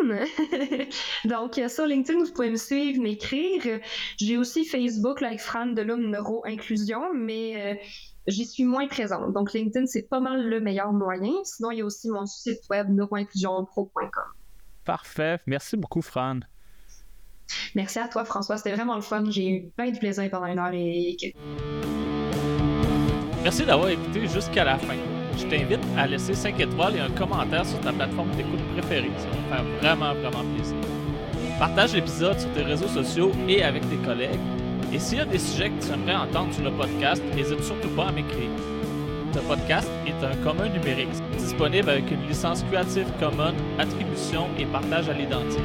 Donc, sur LinkedIn, vous pouvez me suivre, m'écrire. J'ai aussi Facebook là, avec Fran Delhoume Neuro-Inclusion, mais euh, j'y suis moins présente. Donc, LinkedIn, c'est pas mal le meilleur moyen. Sinon, il y a aussi mon site web neuro inclusion pro point com. Parfait. Merci beaucoup, Fran. Merci à toi, François. C'était vraiment le fun. J'ai eu plein de plaisir pendant une heure et quelques. Merci d'avoir écouté jusqu'à la fin. Je t'invite à laisser cinq étoiles et un commentaire sur ta plateforme d'écoute préférée. Ça va me faire vraiment, vraiment plaisir. Partage l'épisode sur tes réseaux sociaux et avec tes collègues. Et s'il y a des sujets que tu aimerais entendre sur le podcast, n'hésite surtout pas à m'écrire. Ce podcast est un commun numérique, disponible avec une licence Creative Commons, attribution et partage à l'identique.